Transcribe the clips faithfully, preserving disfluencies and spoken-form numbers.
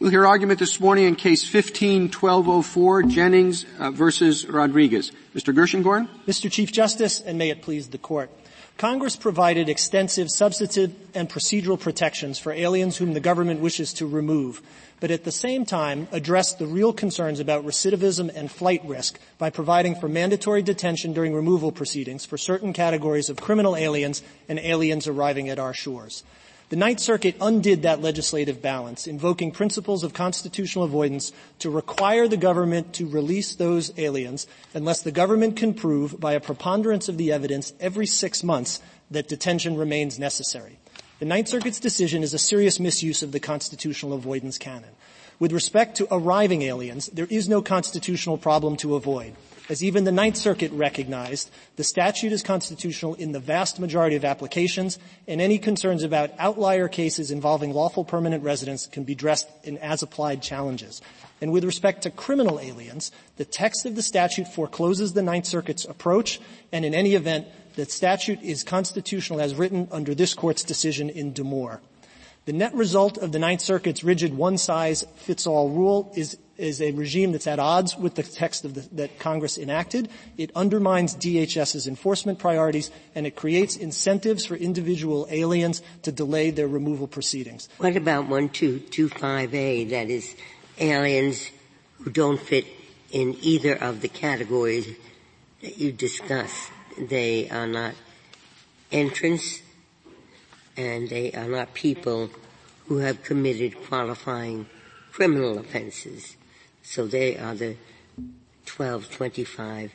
We'll hear argument this morning in Case fifteen twelve oh four, Jennings uh, versus Rodriguez. Mister Gershengorn? Mister Chief Justice, and may it please the Court. Congress provided extensive substantive and procedural protections for aliens whom the government wishes to remove, but at the same time addressed the real concerns about recidivism and flight risk by providing for mandatory detention during removal proceedings for certain categories of criminal aliens and aliens arriving at our shores. The Ninth Circuit undid that legislative balance, invoking principles of constitutional avoidance to require the government to release those aliens unless the government can prove by a preponderance of the evidence every six months that detention remains necessary. The Ninth Circuit's decision is a serious misuse of the constitutional avoidance canon. With respect to arriving aliens, there is no constitutional problem to avoid. As even the Ninth Circuit recognized, the statute is constitutional in the vast majority of applications, and any concerns about outlier cases involving lawful permanent residents can be addressed in as-applied challenges. And with respect to criminal aliens, the text of the statute forecloses the Ninth Circuit's approach, and in any event, the statute is constitutional as written under this Court's decision in Demore. The net result of the Ninth Circuit's rigid one-size-fits-all rule is is a regime that's at odds with the text of the, that Congress enacted. It undermines D H S's enforcement priorities, and it creates incentives for individual aliens to delay their removal proceedings. What about twelve twenty-five A, that is, aliens who don't fit in either of the categories that you discussed? They are not entrants, and they are not people who have committed qualifying criminal offenses. So they are the twelve twenty-five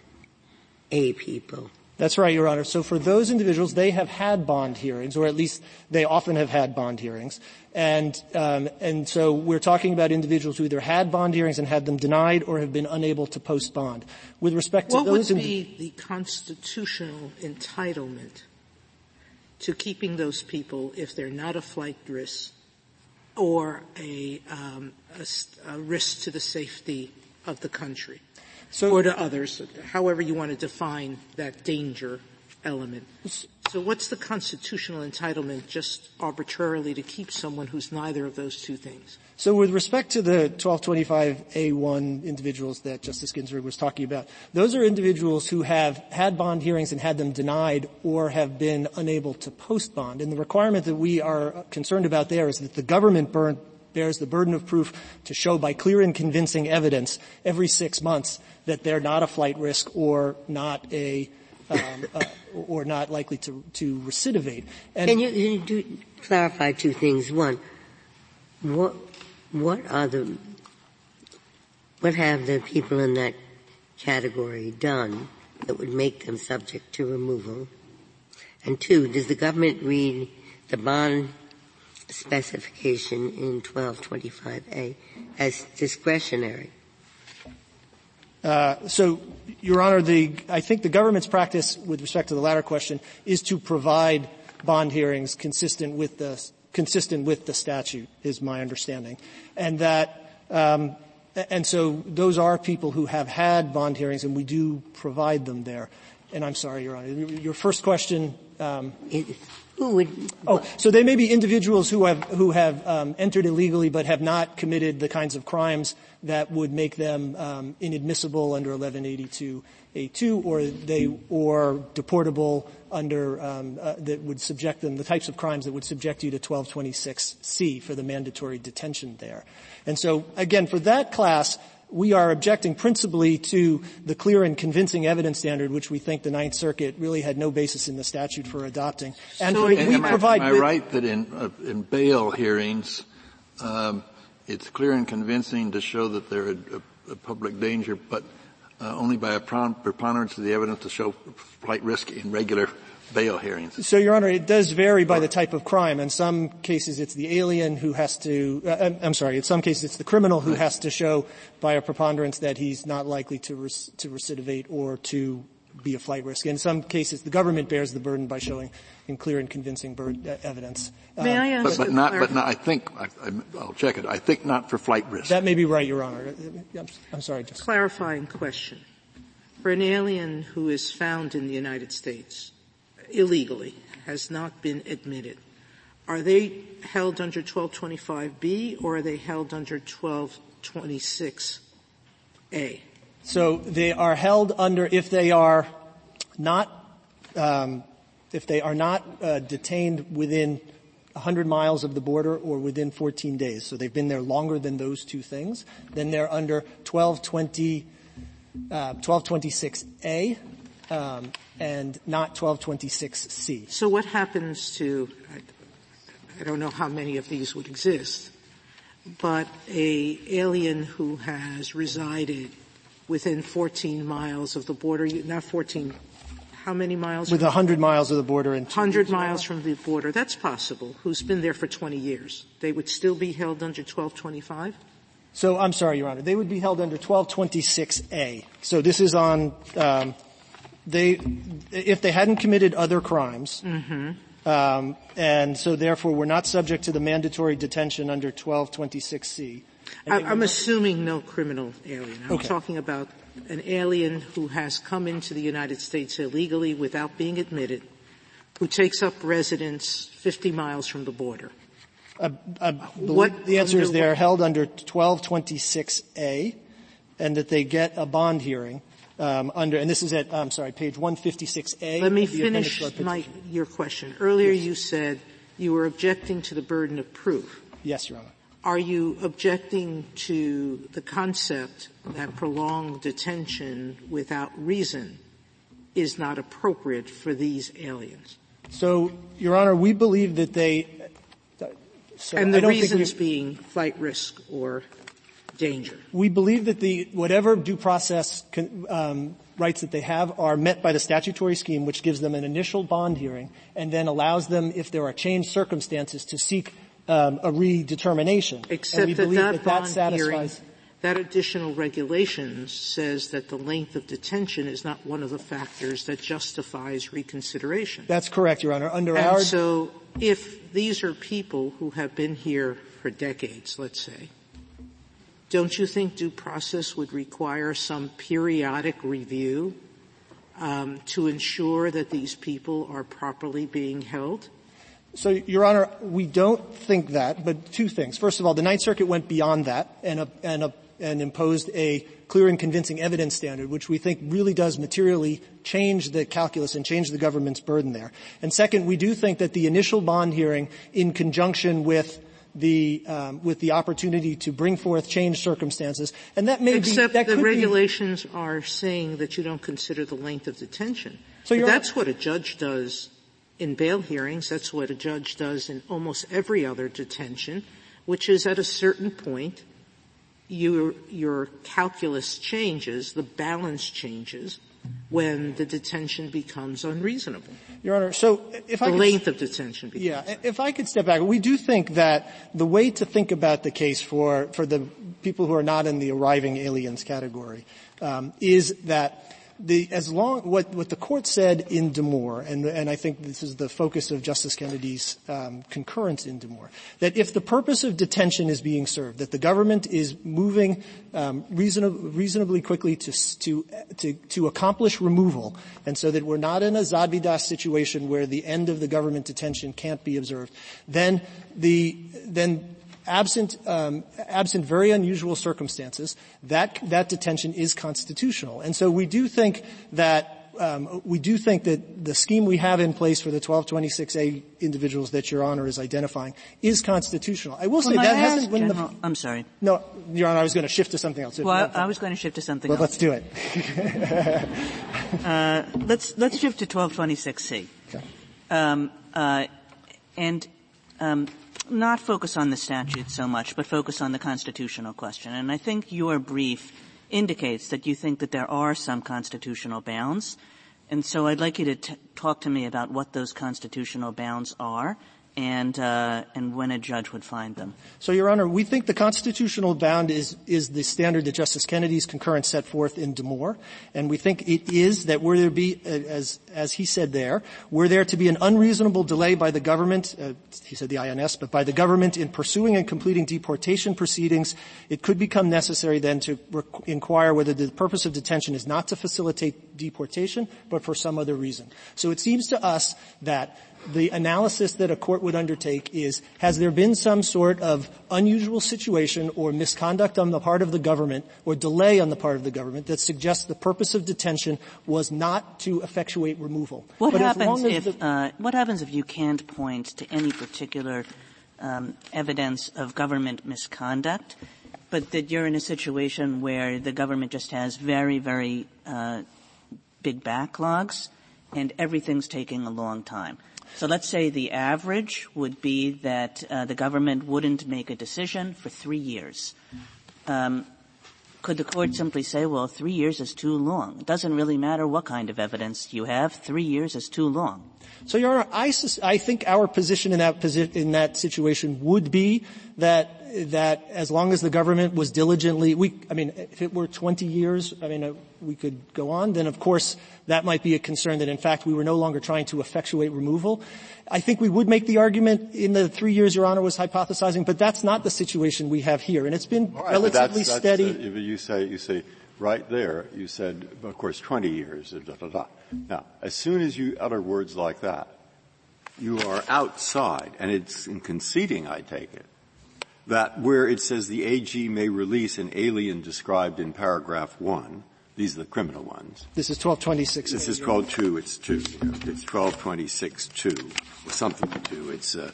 A people. That's right, Your Honor. So for those individuals, they have had bond hearings, or at least they often have had bond hearings. And um, and so we're talking about individuals who either had bond hearings and had them denied or have been unable to post bond. With respect to what those... What would be the constitutional entitlement to keeping those people if they're not a flight risk or a, um, a, a risk to the safety of the country, so, or to others, however you want to define that danger element? So what's the constitutional entitlement just arbitrarily to keep someone who's neither of those two things? So with respect to the twelve twenty-five A one individuals that Justice Ginsburg was talking about, those are individuals who have had bond hearings and had them denied or have been unable to post bond. And the requirement that we are concerned about there is that the government burn, bears the burden of proof to show by clear and convincing evidence every six months that they're not a flight risk or not a Um, uh, or not likely to, to recidivate. And Can you, you do clarify two things? One, what what are the what have the people in that category done that would make them subject to removal? And two, does the government read the bond specification in twelve twenty-five A as discretionary? Uh, so, Your Honor, the, I think the government's practice with respect to the latter question is to provide bond hearings consistent with the, consistent with the statute is my understanding. And that, um, and so those are people who have had bond hearings and we do provide them there. And I'm sorry, Your Honor, your first question, um, who would, oh, so they may be individuals who have, who have, um, entered illegally but have not committed the kinds of crimes that would make them, um, inadmissible under eleven eighty-two A two or they, or deportable under, um, uh, that would subject them, the types of crimes that would subject you to twelve twenty-six C for the mandatory detention there. And so, again, for that class, we are objecting principally to the clear and convincing evidence standard, which we think the Ninth Circuit really had no basis in the statute for adopting. And so we, we am provide. I, am I right that in, uh, in bail hearings, um, it's clear and convincing to show that they're a, a, a public danger, but uh, only by a preponderance of the evidence to show flight risk in regular bail hearings? So, Your Honor, it does vary by the type of crime. In some cases, it's the alien who has to uh, – I'm sorry. In some cases, it's the criminal who has to show by a preponderance that he's not likely to rec- to recidivate or to be a flight risk. In some cases, the government bears the burden by showing in clear and convincing bur- uh, evidence. May um, I ask but, but not – but not, I think – I'll check it. I think not for flight risk. That may be right, Your Honor. I'm, I'm sorry. Justice. Clarifying question. For an alien who is found in the United States – illegally, has not been admitted. are they held under twelve twenty-five B or are they held under twelve twenty-six A? So they are held under if they are not um, if they are not uh, detained within one hundred miles of the border or within fourteen days. So they've been there longer than those two things. Then they're under twelve twenty, twelve twenty-six A um, and not twelve twenty-six C. So what happens to, I, I don't know how many of these would exist, but a alien who has resided within fourteen miles of the border, not fourteen, how many miles? With one hundred miles of the border and one hundred miles from the border. That's possible. Who's been there for twenty years? They would still be held under twelve twenty-five? So I'm sorry, Your Honor. They would be held under twelve twenty-six A. So this is on um, they if they hadn't committed other crimes, mm-hmm. um, and so therefore we're not subject to the mandatory detention under twelve twenty-six C. I, I'm assuming no criminal alien. I'm okay. talking about an alien who has come into the United States illegally without being admitted, who takes up residence fifty miles from the border. Uh, uh, what, the answer is they are held under twelve twenty-six A and that they get a bond hearing um, under, and this is at, I'm sorry, page one fifty-six A. Let me finish my, your question. Earlier yes. you said you were objecting to the burden of proof. Yes, Your Honor. Are you objecting to the concept that prolonged detention without reason is not appropriate for these aliens? So, Your Honor, we believe that they so and the I don't reasons think we, being flight risk or danger. We believe that the whatever due process con, um, rights that they have are met by the statutory scheme, which gives them an initial bond hearing and then allows them, if there are changed circumstances, to seek Um, a redetermination. Except and we that, believe that, that that satisfies hearing, that additional regulation says that the length of detention is not one of the factors that justifies reconsideration. That's correct, Your Honor. Under and our so, if these are people who have been here for decades, let's say, don't you think due process would require some periodic review um, to ensure that these people are properly being held? So, Your Honor, we don't think that, but two things. First of all, the Ninth Circuit went beyond that and, uh, and, uh, and imposed a clear and convincing evidence standard, which we think really does materially change the calculus and change the government's burden there. And second, we do think that the initial bond hearing in conjunction with the, um, with the opportunity to bring forth changed circumstances, and that may be, except the regulations are saying that you don't consider the length of detention. So that's what a judge does. In bail hearings, that's what a judge does in almost every other detention, which is at a certain point, your, your calculus changes, the balance changes, when the detention becomes unreasonable. Your Honor, so if I could, the length of detention becomes unreasonable. Yeah, if I could step back, we do think that the way to think about the case for, for the people who are not in the arriving aliens category, um, is that The, as long, what, what the court said in Demore, and, and I think this is the focus of Justice Kennedy's, um, concurrence in Demore, that if the purpose of detention is being served, that the government is moving, um, reasonably, reasonably quickly to, to, to, to accomplish removal, and so that we're not in a Zadvydas situation where the end of the government detention can't be observed, then the, then Absent, um, absent very unusual circumstances, that that detention is constitutional, and so we do think that um, we do think that the scheme we have in place for the twelve twenty-six A individuals that Your Honor is identifying is constitutional. I will well, say that I hasn't been the. I'm sorry. No, Your Honor, I was going to shift to something else. Well, I, I was going to shift to something well, else. Well, let's do it. uh, let's let's shift to twelve twenty-six C, okay. um, uh, and. Um, Not focus on the statute so much, but focus on the constitutional question. And I think your brief indicates that you think that there are some constitutional bounds. And so I'd like you to t- talk to me about what those constitutional bounds are and, uh, and when a judge would find them. So, Your Honor, we think the constitutional bound is, is the standard that Justice Kennedy's concurrence set forth in Demore. And we think it is that were there be, as, as he said there, were there to be an unreasonable delay by the government, uh, he said the I N S, but by the government in pursuing and completing deportation proceedings, it could become necessary then to re- inquire whether the purpose of detention is not to facilitate deportation, but for some other reason. So it seems to us that the analysis that a court would undertake is, has there been some sort of unusual situation or misconduct on the part of the government or delay on the part of the government that suggests the purpose of detention was not to effectuate removal? What but happens if, if uh, what happens if you can't point to any particular um, evidence of government misconduct, but that you're in a situation where the government just has very, very uh, big backlogs and everything's taking a long time? So let's say the average would be that uh, the government wouldn't make a decision for three years. Um, could the court simply say, well, three years is too long? It doesn't really matter what kind of evidence you have. Three years is too long. So, Your Honor, I, sus- I think our position in that posi- in that situation would be that that as long as the government was diligently, we, I mean, if it were twenty years, I mean, uh, we could go on, then of course that might be a concern that in fact we were no longer trying to effectuate removal. I think we would make the argument in the three years Your Honor was hypothesizing, but that's not the situation we have here. And it's been right, relatively that's, that's, steady. Uh, you say, you say right there, you said, of course, twenty years, da, da, da. Now, as soon as you utter words like that, you are outside, and it's in conceding, I take it, that where it says the A G may release an alien described in paragraph one, these are the criminal ones. This is twelve twenty-six. This is twelve two, it's two. It's twelve twenty-six two, or something to two. It's uh,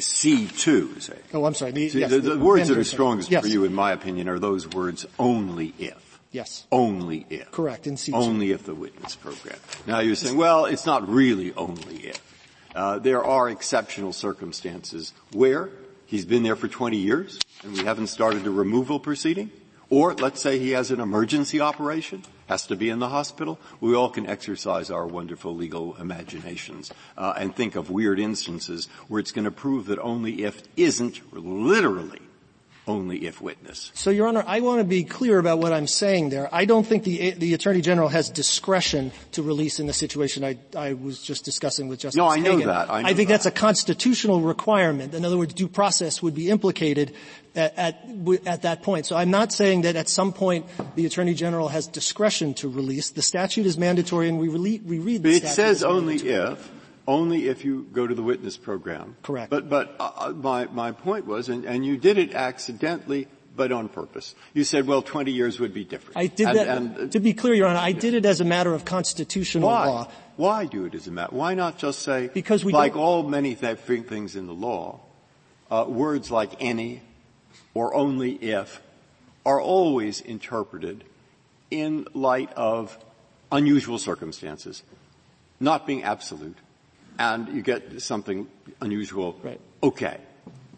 C two, say. Oh, I'm sorry. The, so yes, the, the, the words that are strongest yes. for you, in my opinion, are those words only if. Yes. Only if. Correct, in C two. Only if the witness program. Now you're saying, well, it's not really only if. Uh, there are exceptional circumstances where he's been there for twenty years, and we haven't started a removal proceeding. Or let's say he has an emergency operation, has to be in the hospital. We all can exercise our wonderful legal imaginations uh, and think of weird instances where it's going to prove that only if isn't literally only if witness. So, Your Honor, I want to be clear about what I'm saying there. I don't think the the Attorney General has discretion to release in the situation I, I was just discussing with Justice Kagan. No, I know Kagan. that. I, know I think that. That's a constitutional requirement. In other words, due process would be implicated at, at at that point. So I'm not saying that at some point the Attorney General has discretion to release. The statute is mandatory, and we re- we read the but statute. It says only if. Only if you go to the witness program. Correct. But, but, uh, my, my point was, and, and you did it accidentally, but on purpose. You said, well, twenty years would be different. I did and, that, and, uh, to be clear, Your Honor, I yeah. did it as a matter of constitutional Why? law. Why do it as a matter? Why not just say, because we like don't... all many th- things in the law, uh, words like any or only if are always interpreted in light of unusual circumstances, not being absolute. And you get something unusual. Right. Okay.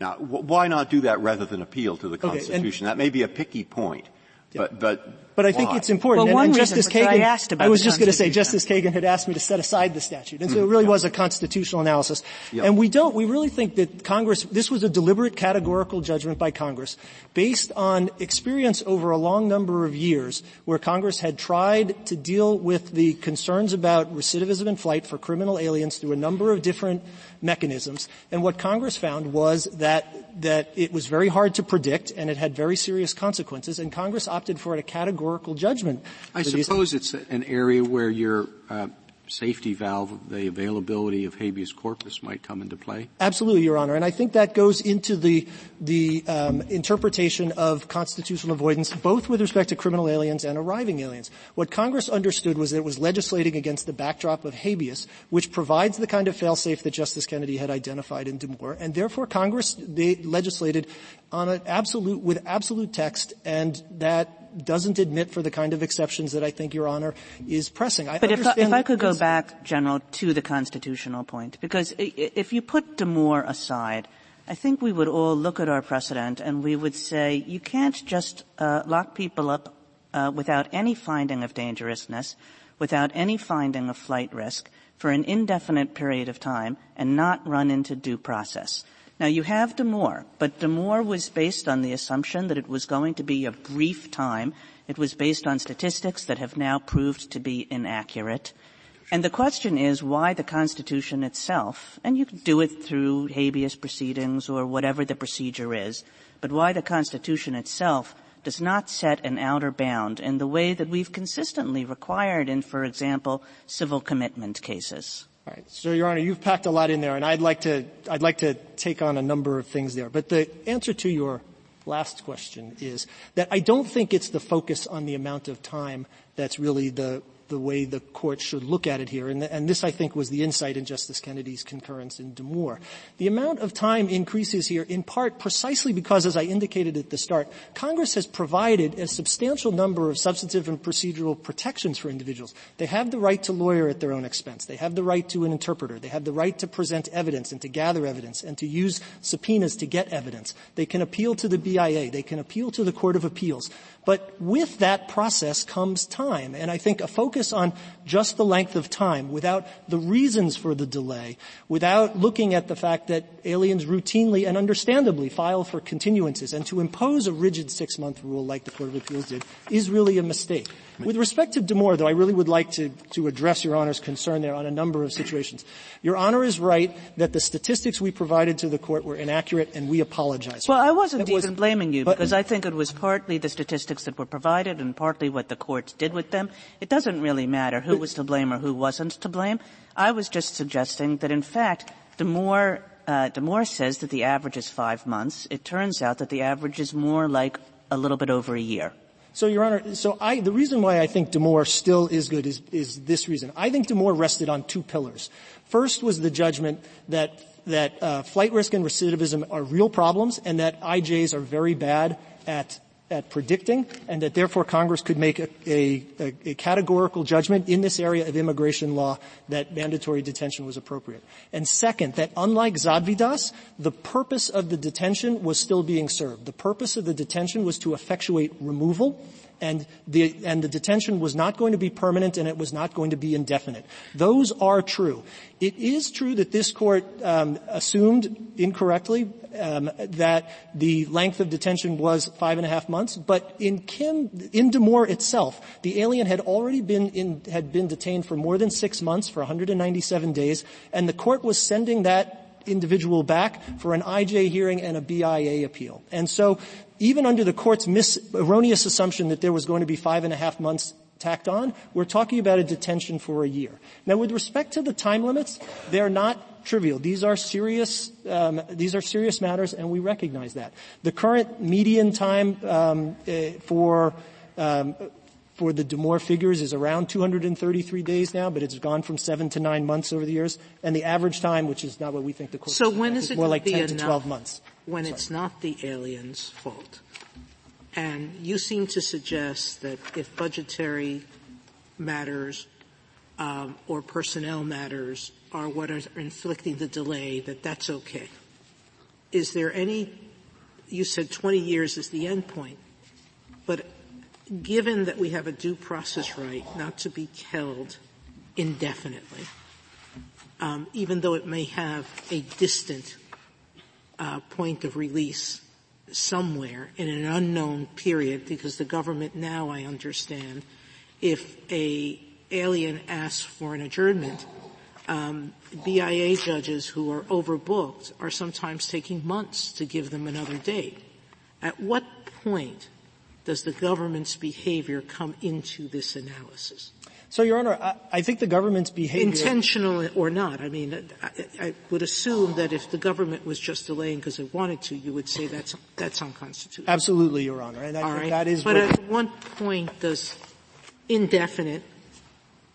Now, w- why not do that rather than appeal to the Constitution? Okay, that may be a picky point, yeah. but but but I why? think it's important. Well, and, one and reason, Justice Kagan, I, asked about I was just going to say, Justice Kagan had asked me to set aside the statute, and so mm, it really yeah. was a constitutional analysis. Yep. And we don't. We really think that Congress. This was a deliberate categorical judgment by Congress, based on experience over a long number of years, where Congress had tried to deal with the concerns about recidivism and flight for criminal aliens through a number of different mechanisms. And what Congress found was that that it was very hard to predict, and it had very serious consequences. And Congress opted for a categorical judgment. I suppose it's an area where your uh, safety valve, the availability of habeas corpus, might come into play. Absolutely, Your Honor, and I think that goes into the the um, interpretation of constitutional avoidance, both with respect to criminal aliens and arriving aliens. What Congress understood was that it was legislating against the backdrop of habeas, which provides the kind of fail-safe that Justice Kennedy had identified in Demore, and therefore Congress they legislated on an absolute with absolute text, and that doesn't admit for the kind of exceptions that I think Your Honor is pressing. I but if I, if I could go back, General, to the constitutional point, because if you put Demore aside, I think we would all look at our precedent and we would say you can't just uh, lock people up uh, without any finding of dangerousness, without any finding of flight risk for an indefinite period of time and not run into due process. Now, you have Demore, but Demore was based on the assumption that it was going to be a brief time. It was based on statistics that have now proved to be inaccurate. And the question is why the Constitution itself, and you can do it through habeas proceedings or whatever the procedure is, but why the Constitution itself does not set an outer bound in the way that we've consistently required in, for example, civil commitment cases. All right. So, Your Honor, you've packed a lot in there, and I'd like to I'd like to take on a number of things there. But the answer to your last question is that I don't think it's the focus on the amount of time that's really the the way the Court should look at it here. And, the, and this, I think, was the insight in Justice Kennedy's concurrence in Demore. The amount of time increases here in part precisely because, as I indicated at the start, Congress has provided a substantial number of substantive and procedural protections for individuals. They have the right to lawyer at their own expense. They have the right to an interpreter. They have the right to present evidence and to gather evidence and to use subpoenas to get evidence. They can appeal to the B I A. They can appeal to the Court of Appeals. But with that process comes time. And I think a focus on just the length of time, without the reasons for the delay, without looking at the fact that aliens routinely and understandably file for continuances, and to impose a rigid six-month rule like the Court of Appeals did is really a mistake. With respect to Demore, though, I really would like to, to address Your Honor's concern there on a number of situations. Your Honor is right that the statistics we provided to the Court were inaccurate, and we apologize. Well, I wasn't it even was, blaming you, but, because I think it was partly the statistics that were provided and partly what the courts did with them. It doesn't really matter who was to blame or who wasn't to blame. I was just suggesting that, in fact, Demore, uh, Demore says that the average is five months. It turns out that the average is more like a little bit over a year. So, Your Honor, so I, the reason why I think Demore still is good is, is this reason. I think Demore rested on two pillars. First was the judgment that, that, uh, flight risk and recidivism are real problems and that I Js are very bad at at predicting, and that therefore Congress could make a, a, a categorical judgment in this area of immigration law that mandatory detention was appropriate. And second, that unlike Zadvydas, the purpose of the detention was still being served. The purpose of the detention was to effectuate removal, and the, and the detention was not going to be permanent and it was not going to be indefinite. Those are true. It is true that this Court um, assumed incorrectly um, that the length of detention was five and a half months, but in Kim, in Demore itself, the alien had already been in, had been detained for more than six months for one hundred ninety-seven days, and the Court was sending that individual back for an I J hearing and a B I A appeal. And so even under the Court's mis- erroneous assumption that there was going to be five and a half months tacked on, we're talking about a detention for a year. Now, with respect to the time limits, they're not trivial. These are serious, um, these are serious matters, and we recognize that. The current median time um, uh, for um, for the Demore figures is around two hundred thirty-three days now, but it's gone from seven to nine months over the years. And the average time, which is not what we think the Court so when is it more like ten enough, to twelve months. When Sorry. It's not the alien's fault. And you seem to suggest that if budgetary matters um, or personnel matters are what are inflicting the delay, that that's okay. Is there any – you said twenty years is the end point, but – given that we have a due process right not to be held indefinitely, um, even though it may have a distant uh, point of release somewhere in an unknown period, because the government now, I understand, if a alien asks for an adjournment, um, B I A judges who are overbooked are sometimes taking months to give them another date. At what point does the government's behavior come into this analysis? So, Your Honor, I, I think the government's behavior... intentional or not. I mean, I, I would assume that if the government was just delaying because it wanted to, you would say that's that's unconstitutional. Absolutely, Your Honor. And I All think right. that is... But what... at one point does indefinite,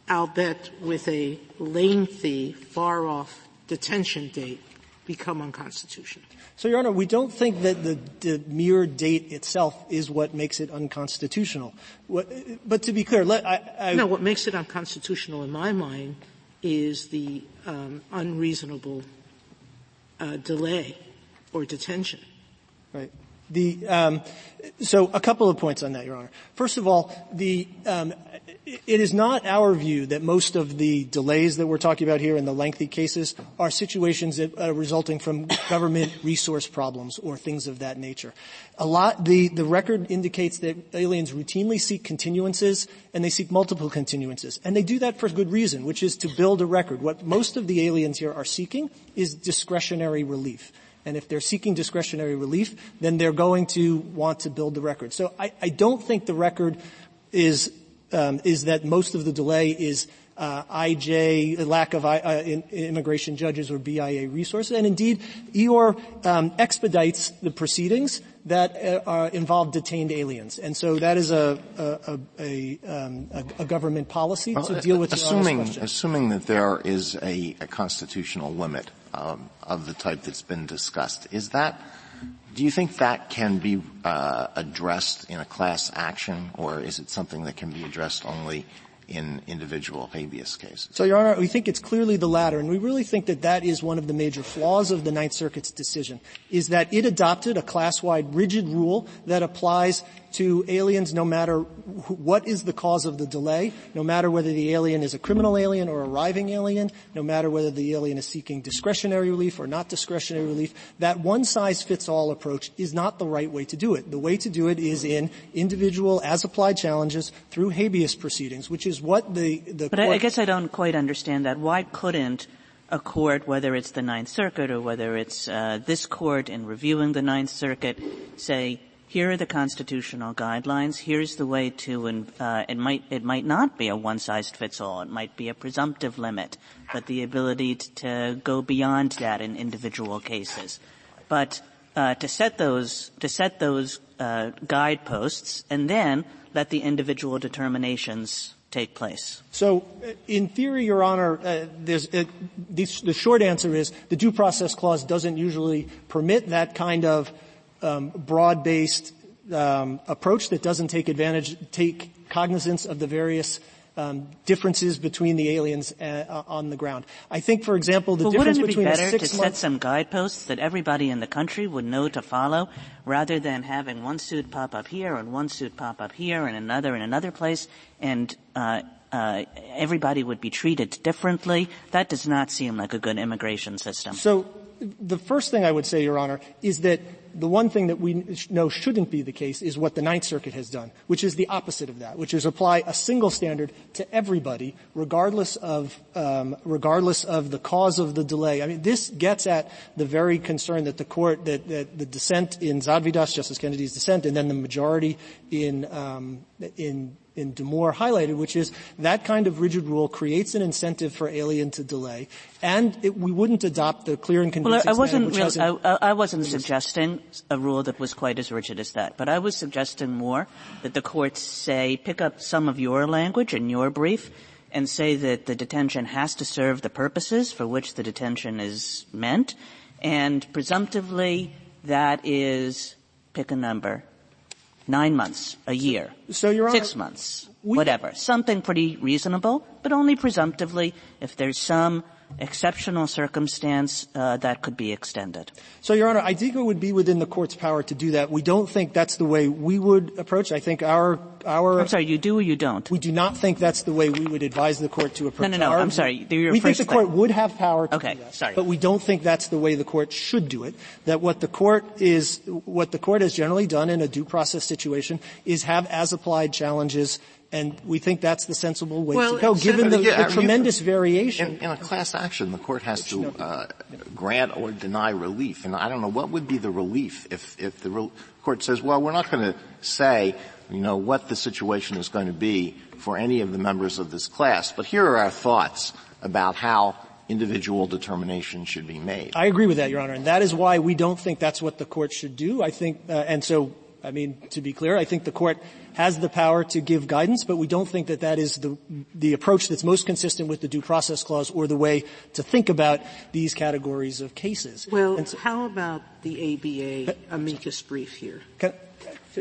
albeit with a lengthy, far-off detention date, become unconstitutional? So, Your Honor, we don't think that the, the mere date itself is what makes it unconstitutional. What, but to be clear, let, I, I... No, what makes it unconstitutional in my mind is the um, unreasonable uh, delay or detention. Right. The, um, so a couple of points on that, Your Honor. First of all, the, um, it is not our view that most of the delays that we're talking about here in the lengthy cases are situations that are resulting from government resource problems or things of that nature. A lot, the, the record indicates that aliens routinely seek continuances, and they seek multiple continuances. And they do that for good reason, which is to build a record. What most of the aliens here are seeking is discretionary relief. And if they're seeking discretionary relief, then they're going to want to build the record. So I, I don't think the record is um, is that most of the delay is uh I J, lack of I, uh, in, immigration judges or B I A resources. And indeed, E O R um, expedites the proceedings that uh, involve detained aliens. And so that is a a, a, a, um, a, a government policy well, to deal with assuming, the question. Assuming that there is a, a constitutional limit um, of the type that's been discussed, is that do you think that can be uh, addressed in a class action, or is it something that can be addressed only in individual habeas cases? So, Your Honor, we think it's clearly the latter, and we really think that that is one of the major flaws of the Ninth Circuit's decision, is that it adopted a class-wide rigid rule that applies to aliens no matter what is the cause of the delay, no matter whether the alien is a criminal alien or arriving alien, no matter whether the alien is seeking discretionary relief or not discretionary relief. That one-size-fits-all approach is not the right way to do it. The way to do it is in individual as-applied challenges through habeas proceedings, which is what the, the But court I, I guess I don't quite understand that. Why couldn't a court, whether it's the Ninth Circuit or whether it's uh, this court in reviewing the Ninth Circuit, say, here are the constitutional guidelines. Here's the way to, uh, it might, it might not be a one-size-fits-all. It might be a presumptive limit, but the ability to go beyond that in individual cases. But, uh, to set those, to set those, uh, guideposts and then let the individual determinations take place. So, in theory, Your Honor, uh, there's, uh, the, the short answer is the Due Process Clause doesn't usually permit that kind of Um, broad-based um, approach that doesn't take advantage, take cognizance of the various um, differences between the aliens uh, uh, on the ground. I think, for example, the well, difference between a six-month... wouldn't it be better to set some guideposts that everybody in the country would know to follow, rather than having one suit pop up here and one suit pop up here and another in another place, and uh Uh, everybody would be treated differently? That does not seem like a good immigration system. So the first thing I would say, Your Honor, is that the one thing that we know shouldn't be the case is what the Ninth Circuit has done, which is the opposite of that, which is apply a single standard to everybody, regardless of um, regardless of the cause of the delay. I mean, this gets at the very concern that the court, that, that the dissent in Zadvydas, Justice Kennedy's dissent, and then the majority in um, in. in Demore highlighted, which is that kind of rigid rule creates an incentive for alien to delay, and it, we wouldn't adopt the clear and convincing well, I wasn't standard, which really, I, I wasn't suggesting a rule that was quite as rigid as that, but I was suggesting more that the courts say, pick up some of your language in your brief and say that the detention has to serve the purposes for which the detention is meant, and presumptively that is, pick a number, Nine months, a year, so, Your Honor, six months, whatever. Something pretty reasonable, but only presumptively if there's some exceptional circumstance uh, that could be extended. So, Your Honor, I think it would be within the court's power to do that. We don't think that's the way we would approach. I think our our. I'm sorry, you do or you don't? We do not think that's the way we would advise the court to approach. No, no, no. Our, I'm sorry. Your we think the court thing. would have power to okay, do that, sorry. But we don't think that's the way the court should do it. That what the court is, what the court has generally done in a due process situation is have as-applied challenges, and we think that's the sensible way well, to go, given the, yeah, the I mean, tremendous you, variation. In, in a class action, the court has to uh, grant or deny relief, and I don't know what would be the relief if if the re- court says, well, we're not going to say, you know, what the situation is going to be for any of the members of this class, but here are our thoughts about how individual determination should be made. I agree with that, Your Honor, and that is why we don't think that's what the court should do. I think, uh, and so, I mean, to be clear, I think the court has the power to give guidance, but we don't think that that is the the approach that's most consistent with the Due Process Clause or the way to think about these categories of cases. Well, so, how about the A B A amicus brief here? Can,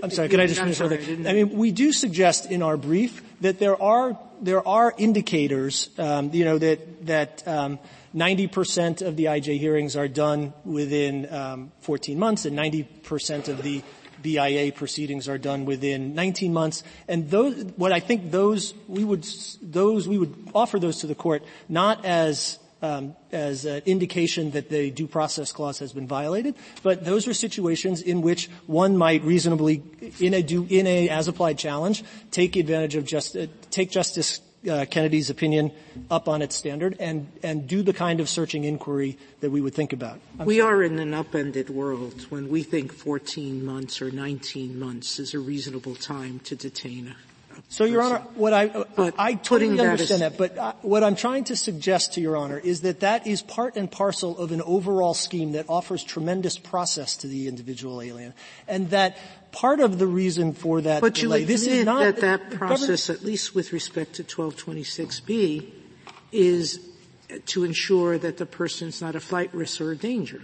I'm sorry, can I just finish sorry, something? I mean, we do suggest in our brief that there are there are indicators, um, you know, that that um ninety percent of the I J hearings are done within um fourteen months and ninety percent of the B I A proceedings are done within nineteen months, and those, what I think those, we would, those, we would offer those to the court not as, um, as an indication that the Due Process Clause has been violated, but those are situations in which one might reasonably, in a due, in a as-applied challenge, take advantage of just, uh, take Justice Uh, Kennedy's opinion up on its standard and, and do the kind of searching inquiry that we would think about. I'm we sorry. are in an upended world when we think fourteen months or nineteen months is a reasonable time to detain a, a So, Your Honor, what I, but I totally that understand that, but I, what I'm trying to suggest to Your Honor is that that is part and parcel of an overall scheme that offers tremendous process to the individual alien, and that part of the reason for that but delay, you this is not that that process, at least with respect to twelve twenty-six B, is to ensure that the person's not a flight risk or a danger.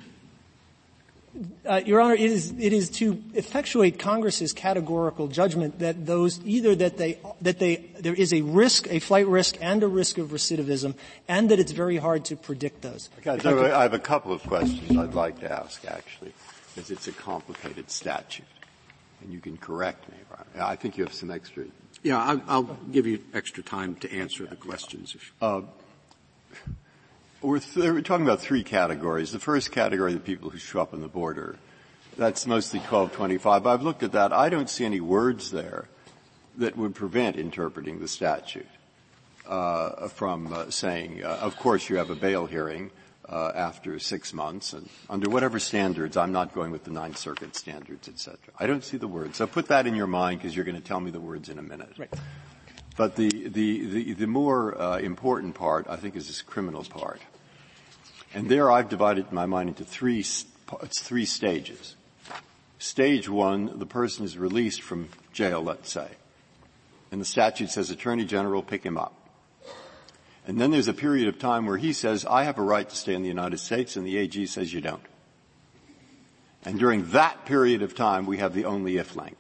Uh, Your Honor, it is, it is to effectuate Congress's categorical judgment that those, either that they, that they, there is a risk, a flight risk and a risk of recidivism, and that it's very hard to predict those. Okay, so I have a couple of questions I'd like to ask, actually, because it's a complicated statute, and you can correct me, right? I think you have some extra. Yeah, I'll, I'll give you extra time to answer the questions. If you... uh, We're, th- we're talking about three categories. The first category, the people who show up on the border. That's mostly twelve twenty-five. I've looked at that. I don't see any words there that would prevent interpreting the statute uh from uh, saying, uh, of course, you have a bail hearing uh after six months, and under whatever standards. I'm not going with the Ninth Circuit standards, et cetera. I don't see the words. So put that in your mind, because you're going to tell me the words in a minute. Right. But the, the, the, the more uh, important part, I think, is this criminal part. And there I've divided my mind into three, three stages. Stage one, the person is released from jail, let's say. And the statute says, Attorney General, pick him up. And then there's a period of time where he says, I have a right to stay in the United States, and the A G says you don't. And during that period of time, we have the only if language.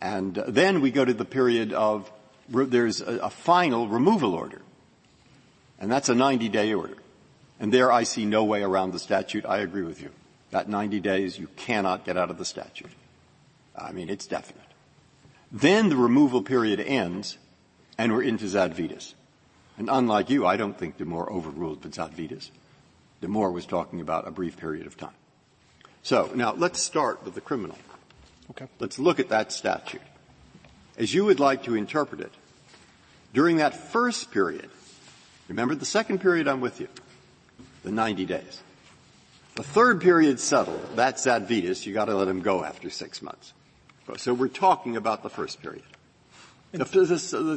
And then we go to the period of re- there's a, a final removal order, and that's a ninety-day order. And there I see no way around the statute. I agree with you. That ninety days, you cannot get out of the statute. I mean, it's definite. Then the removal period ends, and we're into Zadvydas. And unlike you, I don't think Demore overruled Zadvydas. Demore was talking about a brief period of time. So now let's start with the criminal. Okay. Let's look at that statute. As you would like to interpret it, during that first period, remember the second period I'm with you, the ninety days. The third period settled. That's Zadvydas. You got to let him go after six months. So we're talking about the first period.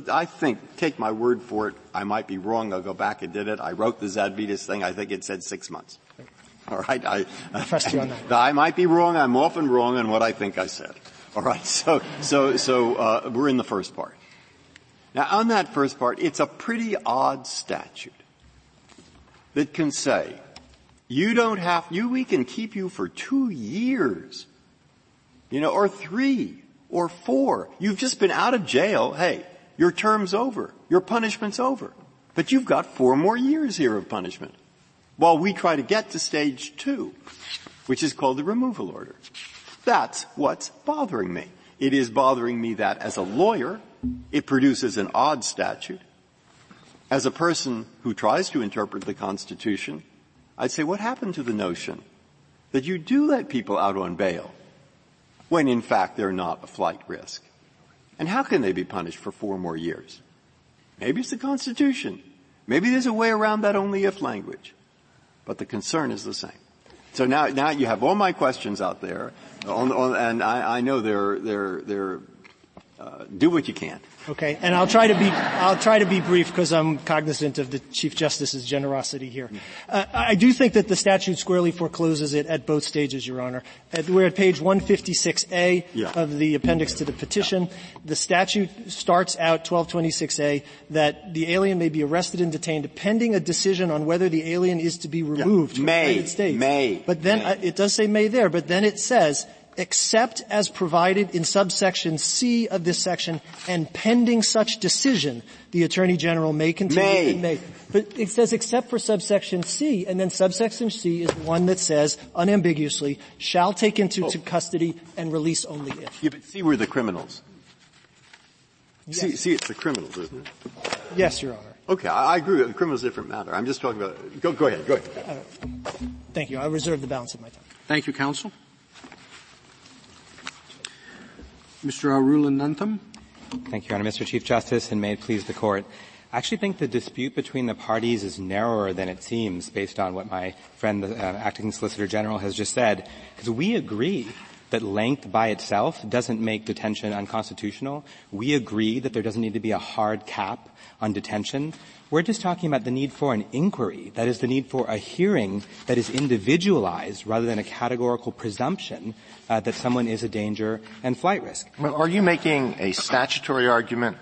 I think, take my word for it, I might be wrong. I'll go back and did it. I wrote the Zadvydas thing. I think it said six months. All right, I, I trust you on that. I might be wrong. I'm often wrong on what I think I said. All right, so so so uh we're in the first part. Now, on that first part, it's a pretty odd statute that can say, you don't have you. We can keep you for two years, you know, or three or four. You've just been out of jail. Hey, your term's over. Your punishment's over, but you've got four more years here of punishment. While we try to get to stage two, which is called the removal order. That's what's bothering me. It is bothering me that as a lawyer, it produces an odd statute. As a person who tries to interpret the Constitution, I'd say, what happened to the notion that you do let people out on bail when, in fact, they're not a flight risk? And how can they be punished for four more years? Maybe it's the Constitution. Maybe there's a way around that only if language. But the concern is the same. So now, now you have all my questions out there, on, on, and I, I know they're they're they're uh, do what you can. Okay, and I'll try to be I'll try to be brief because I'm cognizant of the Chief Justice's generosity here. Uh, I do think that the statute squarely forecloses it at both stages, Your Honor. At, we're at page one fifty-six A yeah. of the appendix to the petition. Yeah. The statute starts out twelve twenty-six A that the alien may be arrested and detained pending a decision on whether the alien is to be removed yeah. may, from the United States. May. But then may. Uh, it does say may there, but then it says except as provided in subsection C of this section, and pending such decision, the Attorney General may continue may. and may. But it says except for subsection C, and then subsection C is the one that says unambiguously, shall take into oh. to custody and release only if. Yeah, but see, we're the criminals. Yes. See, see, it's the criminals, isn't it? Yes, Your Honor. Okay, I agree with the criminals, different matter. I'm just talking about, go, go ahead, go ahead. Uh, thank you. I reserve the balance of my time. Thank you, counsel. Mister Arulanantham. Thank you, Your Honor. Mister Chief Justice, and may it please the Court. I actually think the dispute between the parties is narrower than it seems based on what my friend, the uh, Acting Solicitor General, has just said, because we agree that length by itself doesn't make detention unconstitutional. We agree that there doesn't need to be a hard cap on detention. We're just talking about the need for an inquiry, that is the need for a hearing that is individualized rather than a categorical presumption uh, that someone is a danger and flight risk. Well, are you making a statutory argument?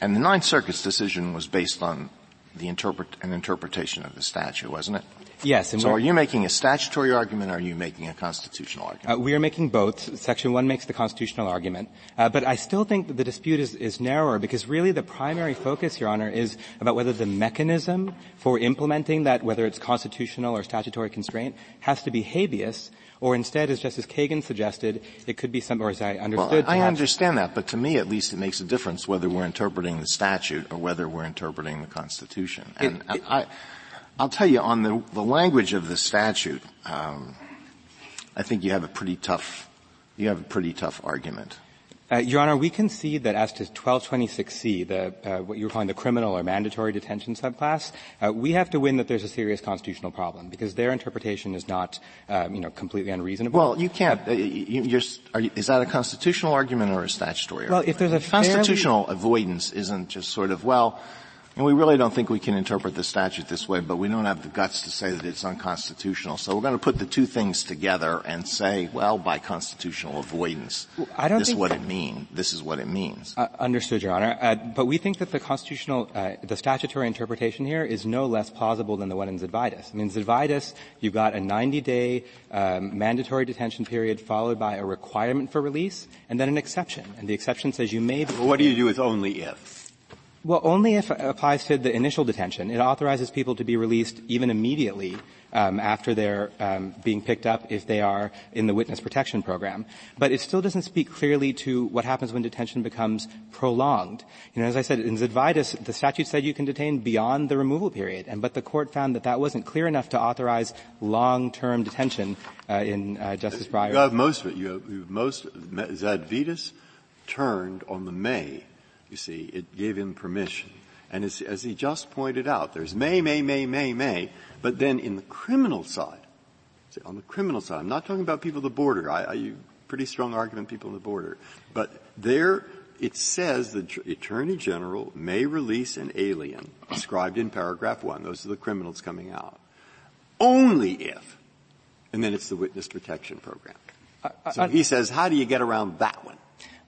And the Ninth Circuit's decision was based on the interpret an interpretation of the statute, wasn't it? Yes. And so are you making a statutory argument or are you making a constitutional argument? Uh, we are making both. Section one makes the constitutional argument. Uh, but I still think that the dispute is, is narrower because really the primary focus, Your Honor, is about whether the mechanism for implementing that, whether it's constitutional or statutory constraint, has to be habeas or instead, as Justice Kagan suggested, it could be some, or as I understood. Well, I, I understand that, but to me at least it makes a difference whether we're interpreting the statute or whether we're interpreting the Constitution. And it, it, I, I I'll tell you, on the, the language of the statute, um, I think you have a pretty tough, you have a pretty tough argument. Uh, Your Honor, we concede that as to twelve twenty-six C, the, uh, what you're calling the criminal or mandatory detention subclass, uh, we have to win that there's a serious constitutional problem because their interpretation is not, uh, you know, completely unreasonable. Well, you can't. Uh, you, you're, are you, is that a constitutional argument or a statutory well, argument? Well, if there's a constitutional fairly... avoidance, isn't just sort of well. And we really don't think we can interpret the statute this way, but we don't have the guts to say that it's unconstitutional. So we're going to put the two things together and say, well, by constitutional avoidance, I don't this is what it mean. This is what it means. Uh, understood, Your Honor. Uh, but we think that the constitutional, uh, the statutory interpretation here is no less plausible than the one in Zadvydas. I mean, Zadvydas, you've got a ninety-day um, mandatory detention period followed by a requirement for release and then an exception. And the exception says you may be. Well, what do you do with only if? Well, only if it applies to the initial detention. It authorizes people to be released even immediately um, after they're um, being picked up if they are in the witness protection program. But it still doesn't speak clearly to what happens when detention becomes prolonged. You know, as I said, in Zadvydas, the statute said you can detain beyond the removal period, and but the court found that that wasn't clear enough to authorize long-term detention uh, in uh, Justice Breyer. You have most of it. You have, you have most Zadvydas turned on the May. You see, it gave him permission. And as, as he just pointed out, there's may, may, may, may, may, but then in the criminal side, see, on the criminal side, I'm not talking about people at the border. I, I you, pretty strong argument, people at the border. But there it says the Attorney General may release an alien, described in paragraph one. Those are the criminals coming out. Only if, and then it's the witness protection program. So he says, how do you get around that one?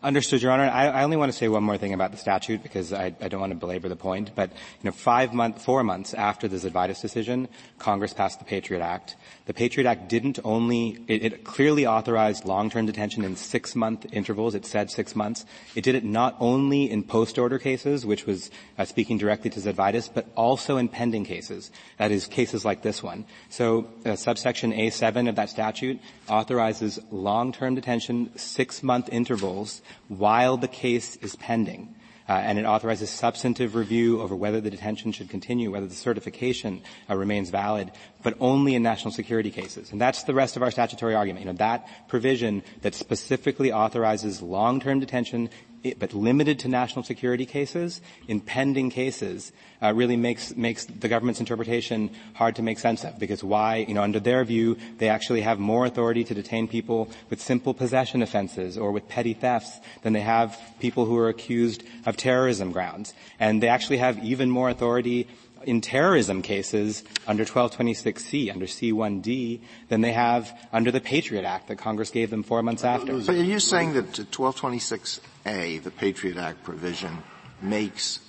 Understood, Your Honor. I, I only want to say one more thing about the statute because I, I don't want to belabor the point. But, you know, five month, four months after the Zadvydas decision, Congress passed the Patriot Act. The Patriot Act didn't only, it, it clearly authorized long-term detention in six-month intervals. It said six months. It did it not only in post-order cases, which was uh, speaking directly to Zadvydas, but also in pending cases. That is, cases like this one. So, uh, subsection A seven of that statute authorizes long-term detention, six-month intervals, while the case is pending, uh, and it authorizes substantive review over whether the detention should continue, whether the certification uh, remains valid, but only in national security cases. And that's the rest of our statutory argument. You know, that provision that specifically authorizes long-term detention It, but limited to national security cases, in pending cases, uh, really makes makes the government's interpretation hard to make sense of. Because why, you know, under their view, they actually have more authority to detain people with simple possession offenses or with petty thefts than they have people who are accused of terrorism grounds. And they actually have even more authority in terrorism cases under twelve twenty-six C, under C one D, than they have under the Patriot Act that Congress gave them four months after. But are you saying that twelve twenty-six A, the Patriot Act provision, makes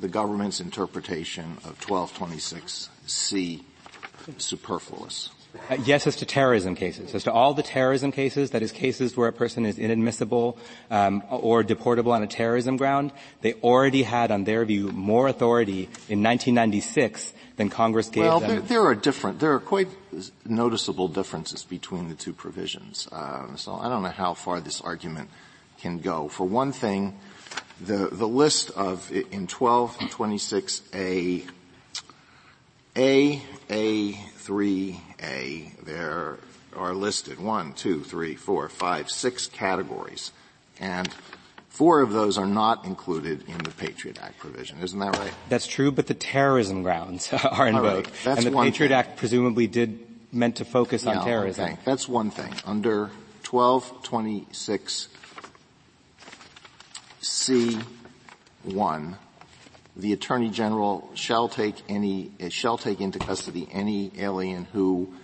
the government's interpretation of twelve twenty-six C superfluous? Uh, yes, as to terrorism cases. As to all the terrorism cases, that is cases where a person is inadmissible um, or deportable on a terrorism ground, they already had, on their view, more authority in nineteen ninety-six than Congress gave well, them. Well, there, there are different, there are quite noticeable differences between the two provisions. Um, so I don't know how far this argument can go. For one thing, the the list of, in twelve twenty-six A, A, A, three A, there are listed one, two, three, four, five, six categories, and four of those are not included in the Patriot Act provision. Isn't that right? That's true, but the terrorism grounds are invoked. Right. That's and the Patriot thing. Act presumably did meant to focus no, on terrorism. Okay. That's one thing. Under twelve twenty-six C one, the Attorney General shall take any shall take into custody any alien who,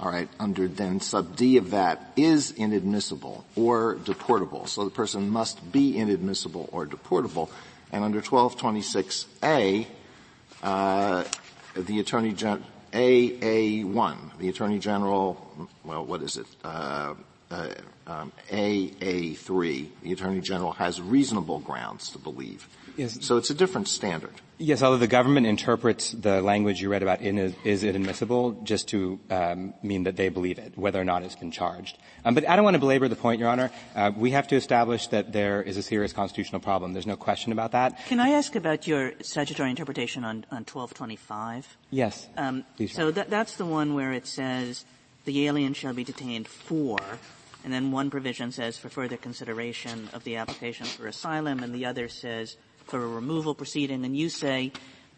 all right, under then sub D of that, is inadmissible or deportable. So the person must be inadmissible or deportable. And under twelve twenty-six A, uh, the Attorney General, A A one, the Attorney General, well, what is it, uh, uh, um, A A three, the Attorney General has reasonable grounds to believe. Yes. So it's a different standard. Yes, although the government interprets the language you read about in is, is inadmissible just to um, mean that they believe it, whether or not it's been charged. Um, but I don't want to belabor the point, Your Honor. Uh, we have to establish that there is a serious constitutional problem. There's no question about that. Can I ask about your statutory interpretation on, on twelve twenty-five? Yes. Um, Please, so that, that's the one where it says the alien shall be detained for, and then one provision says for further consideration of the application for asylum, and the other says for a removal proceeding, and you say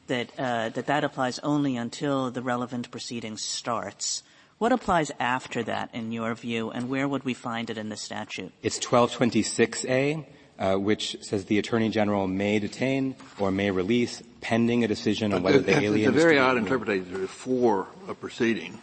that uh, that that applies only until the relevant proceeding starts. What applies after that, in your view, and where would we find it in the statute? It's twelve twenty-six A, uh, which says the Attorney General may detain or may release pending a decision on whether the alien is. It's a very odd interpretation for a proceeding.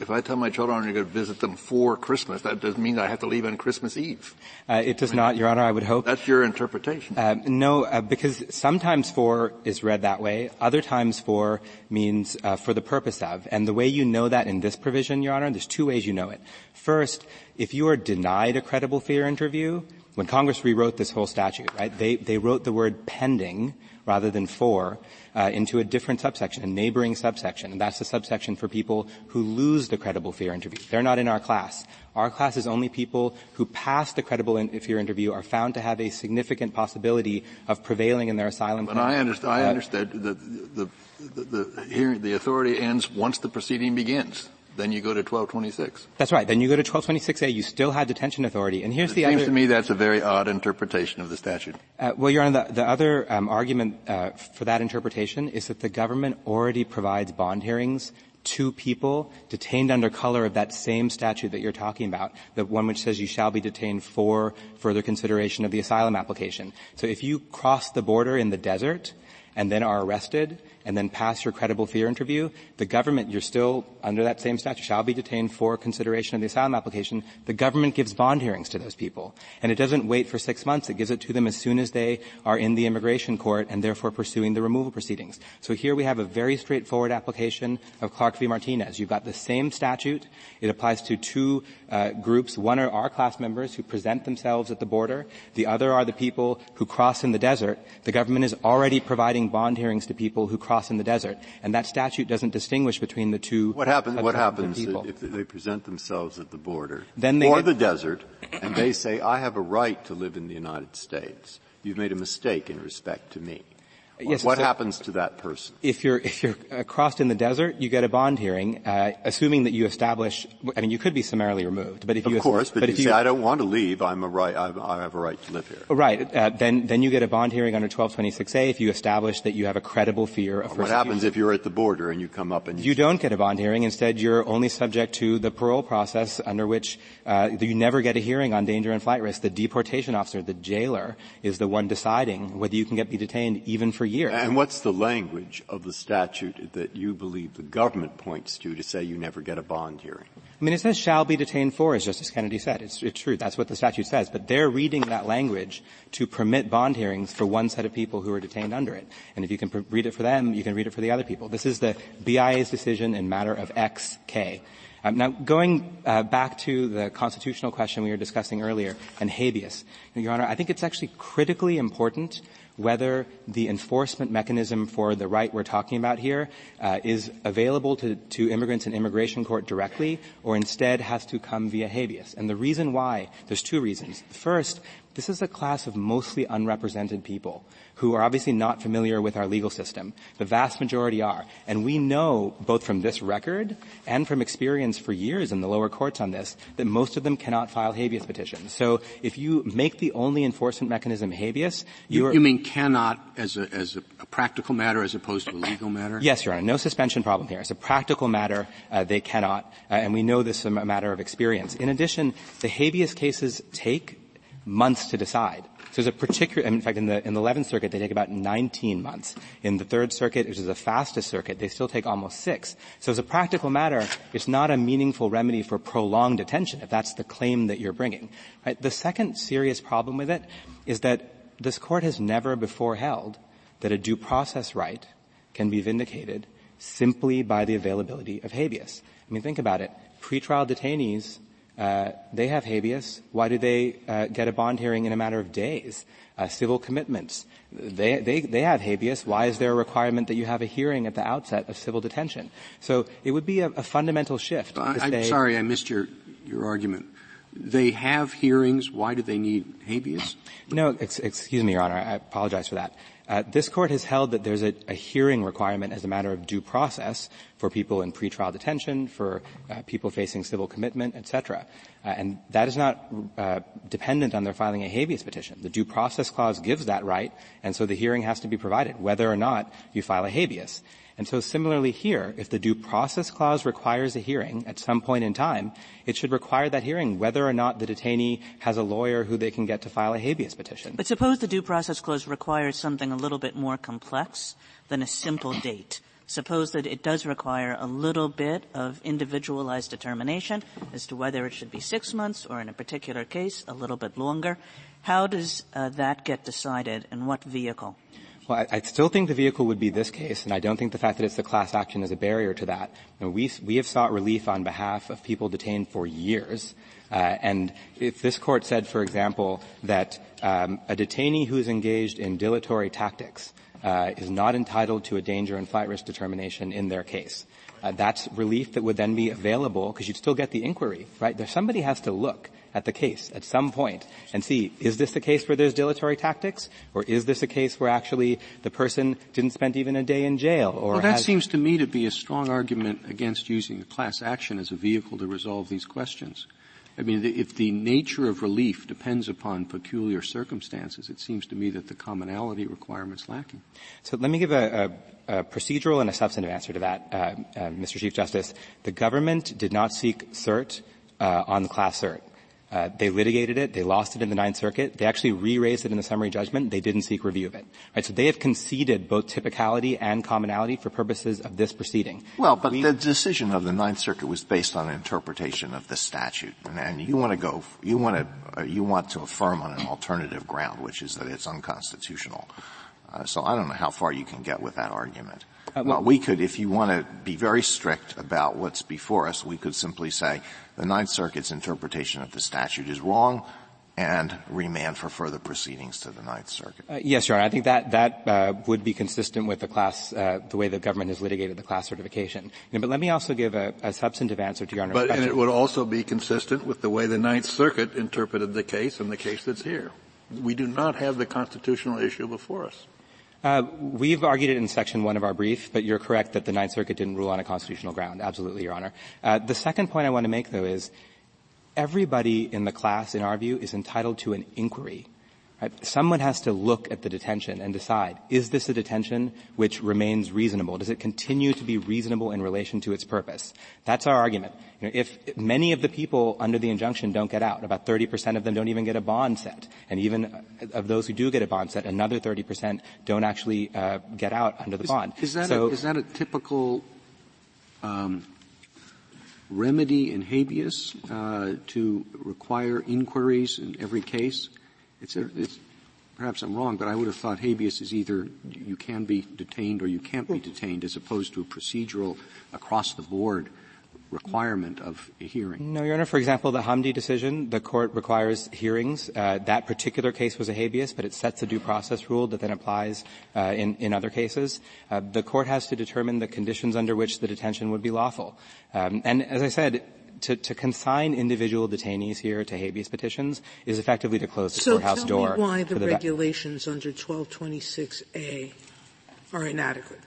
If I tell my children I'm going to visit them for Christmas, that doesn't mean I have to leave on Christmas Eve. Uh, it does I mean, not, Your Honor, I would hope. That's your interpretation. Uh, no, uh, because sometimes for is read that way. Other times for means uh, for the purpose of. And the way you know that in this provision, Your Honor, there's two ways you know it. First, if you are denied a credible fear interview, when Congress rewrote this whole statute, right, they, they wrote the word pending rather than for, uh, into a different subsection, a neighboring subsection. And that's the subsection for people who lose the credible fear interview. They're not in our class. Our class is only people who pass the credible in- fear interview are found to have a significant possibility of prevailing in their asylum claim. But I understand, I understand uh, the, the, the, the hearing, the authority ends once the proceeding begins. Then you go to twelve twenty-six. That's right. Then you go to twelve twenty-six A. You still had detention authority. And here's it the other. It seems to me that's a very odd interpretation of the statute. Uh, well, Your Honor, the, the other um, argument uh, for that interpretation is that the government already provides bond hearings to people detained under color of that same statute that you're talking about, the one which says you shall be detained for further consideration of the asylum application. So if you cross the border in the desert and then are arrested and then pass your credible fear interview, the government, you're still under that same statute, shall be detained for consideration of the asylum application. The government gives bond hearings to those people. And it doesn't wait for six months. It gives it to them as soon as they are in the immigration court and therefore pursuing the removal proceedings. So here we have a very straightforward application of Clark v. Martinez. You've got the same statute. It applies to two uh, groups. One are our class members who present themselves at the border. The other are the people who cross in the desert. The government is already providing bond hearings to people who cross in the desert, and that statute doesn't distinguish between the two. What happens? What happens if they present themselves at the border then they or get, the desert, and they say, "I have a right to live in the United States. You've made a mistake in respect to me." Yes, what so happens to that person? If you're, if you're uh, crossed in the desert, you get a bond hearing, uh, assuming that you establish, I mean, you could be summarily removed, but if you, of course, but, but if you, you say, I don't want to leave, I'm a right, I'm, I have a right to live here. Right, uh, then, then you get a bond hearing under twelve twenty-six A if you establish that you have a credible fear of persecution. What happens if you're at the border and you come up and you, you don't get a bond hearing, instead you're only subject to the parole process under which, uh, you never get a hearing on danger and flight risk. The deportation officer, the jailer, is the one deciding whether you can get be detained even for years. And what's the language of the statute that you believe the government points to to say you never get a bond hearing? I mean, it says shall be detained for, as Justice Kennedy said. It's, it's true. That's what the statute says. But they're reading that language to permit bond hearings for one set of people who are detained under it. And if you can pr- read it for them, you can read it for the other people. This is the B I A's decision in matter of X K. Um, now, going uh, back to the constitutional question we were discussing earlier and habeas, Your Honor, I think it's actually critically important whether the enforcement mechanism for the right we're talking about here uh, is available to, to immigrants in immigration court directly or instead has to come via habeas. And the reason why, there's two reasons. First, this is a class of mostly unrepresented people who are obviously not familiar with our legal system. The vast majority are. And we know, both from this record and from experience for years in the lower courts on this, that most of them cannot file habeas petitions. So if you make the only enforcement mechanism habeas, you, you are... You mean cannot, as a, as a practical matter as opposed to a legal matter? Yes, Your Honor. No suspension problem here. As a practical matter, uh, they cannot. Uh, and we know this is a matter of experience. In addition, the habeas cases take months to decide. So there's a particular, in fact, in the, in the eleventh Circuit, they take about nineteen months. In the third Circuit, which is the fastest circuit, they still take almost six. So as a practical matter, it's not a meaningful remedy for prolonged detention, if that's the claim that you're bringing. Right? The second serious problem with it is that this Court has never before held that a due process right can be vindicated simply by the availability of habeas. I mean, think about it. Pretrial detainees Uh, they have habeas. Why do they uh, get a bond hearing in a matter of days? Uh, civil commitments. They, they, they have habeas. Why is there a requirement that you have a hearing at the outset of civil detention? So it would be a, a fundamental shift. I, I'm they, sorry, I missed your, your argument. They have hearings. Why do they need habeas? No, ex- excuse me, Your Honor. I apologize for that. Uh, this Court has held that there's a, a hearing requirement as a matter of due process for people in pretrial detention, for uh, people facing civil commitment, et cetera. Uh, and that is not uh, dependent on their filing a habeas petition. The Due Process Clause gives that right, and so the hearing has to be provided, whether or not you file a habeas. And so similarly here, if the Due Process Clause requires a hearing at some point in time, it should require that hearing whether or not the detainee has a lawyer who they can get to file a habeas petition. But suppose the Due Process Clause requires something a little bit more complex than a simple date. Suppose that it does require a little bit of individualized determination as to whether it should be six months or, in a particular case, a little bit longer. How does uh, that get decided, and what vehicle? Well, I, I still think the vehicle would be this case, and I don't think the fact that it's the class action is a barrier to that. You know, we we have sought relief on behalf of people detained for years, uh, and if this Court said, for example, that um, a detainee who is engaged in dilatory tactics uh, is not entitled to a danger and flight risk determination in their case, uh, that's relief that would then be available because you'd still get the inquiry, right? There, somebody has to look at the case at some point and see, is this the case where there's dilatory tactics, or is this a case where actually the person didn't spend even a day in jail? Or well, that seems to me to be a strong argument against using a class action as a vehicle to resolve these questions. I mean, if the nature of relief depends upon peculiar circumstances, it seems to me that the commonality requirement's lacking. So let me give a, a, a procedural and a substantive answer to that, uh, uh, Mister Chief Justice. The government did not seek cert uh, on the class cert. Uh, they litigated it. They lost it in the Ninth Circuit. They actually re-raised it in the summary judgment. They didn't seek review of it. Right, so they have conceded both typicality and commonality for purposes of this proceeding. Well, but we, the decision of the Ninth Circuit was based on an interpretation of the statute, and, and you want to go, you want to, uh, you want to affirm on an alternative ground, which is that it's unconstitutional. Uh, so I don't know how far you can get with that argument. Uh, well, well, we could, if you want to be very strict about what's before us, we could simply say the Ninth Circuit's interpretation of the statute is wrong and remand for further proceedings to the Ninth Circuit. Uh, yes, Your Honor. I think that that uh, would be consistent with the class, uh, the way the government has litigated the class certification. You know, but let me also give a, a substantive answer to Your Honor's but, question. And it would also be consistent with the way the Ninth Circuit interpreted the case and the case that's here. We do not have the constitutional issue before us. Uh, we've argued it in section one of our brief, but you're correct that the Ninth Circuit didn't rule on a constitutional ground. Absolutely, Your Honor. Uh, the second point I want to make, though, is everybody in the class, in our view, is entitled to an inquiry. Right? Someone has to look at the detention and decide, is this a detention which remains reasonable? Does it continue to be reasonable in relation to its purpose? That's our argument. You know, if many of the people under the injunction don't get out, about thirty percent of them don't even get a bond set. And even of those who do get a bond set, another thirty percent don't actually uh, get out under the is, bond. Is that, so, a, is that a typical um, remedy in habeas uh, to require inquiries in every case? It's, a, it's perhaps I'm wrong, but I would have thought habeas is either you can be detained or you can't be detained, as opposed to a procedural across-the-board requirement of a hearing. No, Your Honor. For example, the Hamdi decision, the Court requires hearings. Uh, that particular case was a habeas, but it sets a due process rule that then applies uh, in, in other cases. Uh, the Court has to determine the conditions under which the detention would be lawful. Um, and as I said, To, to consign individual detainees here to habeas petitions is effectively to close the so courthouse door. So tell me why the, the regulations va- under twelve twenty-six A are inadequate.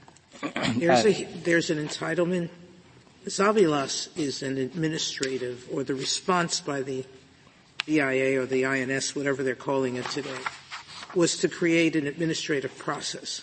There's, uh, a, there's an entitlement. Zadvydas is an administrative, or the response by the B I A or the I N S, whatever they're calling it today, was to create an administrative process.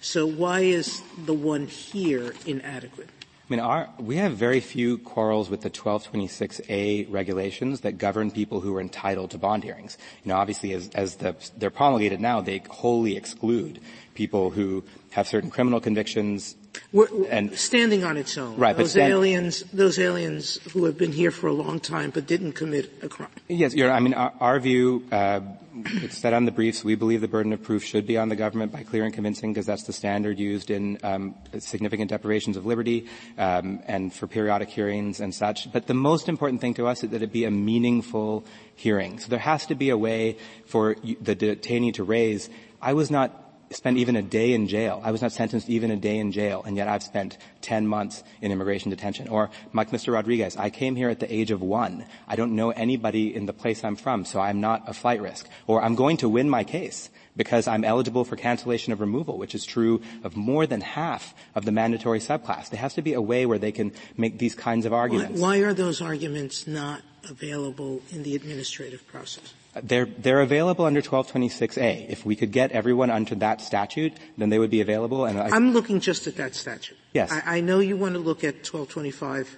So why is the one here inadequate? I mean, our, we have very few quarrels with the twelve twenty-six A regulations that govern people who are entitled to bond hearings. You know, obviously, as, as the, they're promulgated now, they wholly exclude people who have certain criminal convictions. We're, and standing on its own. Right, those but stand, aliens, those aliens who have been here for a long time but didn't commit a crime. Yes, you're, I mean, our, our view, uh, it's set on the briefs. We believe the burden of proof should be on the government by clear and convincing because that's the standard used in, um, significant deprivations of liberty, um, and for periodic hearings and such. But the most important thing to us is that it be a meaningful hearing. So there has to be a way for the detainee to raise, I was not spent even a day in jail. I was not sentenced even a day in jail, and yet I've spent ten months in immigration detention. Or, like Mister Rodriguez, I came here at the age of one. I don't know anybody in the place I'm from, so I'm not a flight risk. Or, I'm going to win my case because I'm eligible for cancellation of removal, which is true of more than half of the mandatory subclass. There has to be a way where they can make these kinds of arguments. Why, why are those arguments not available in the administrative process? They're, they're available under twelve twenty-six A. If we could get everyone under that statute, then they would be available. And I, I'm looking just at that statute. Yes. I, I know you want to look at twelve twenty-five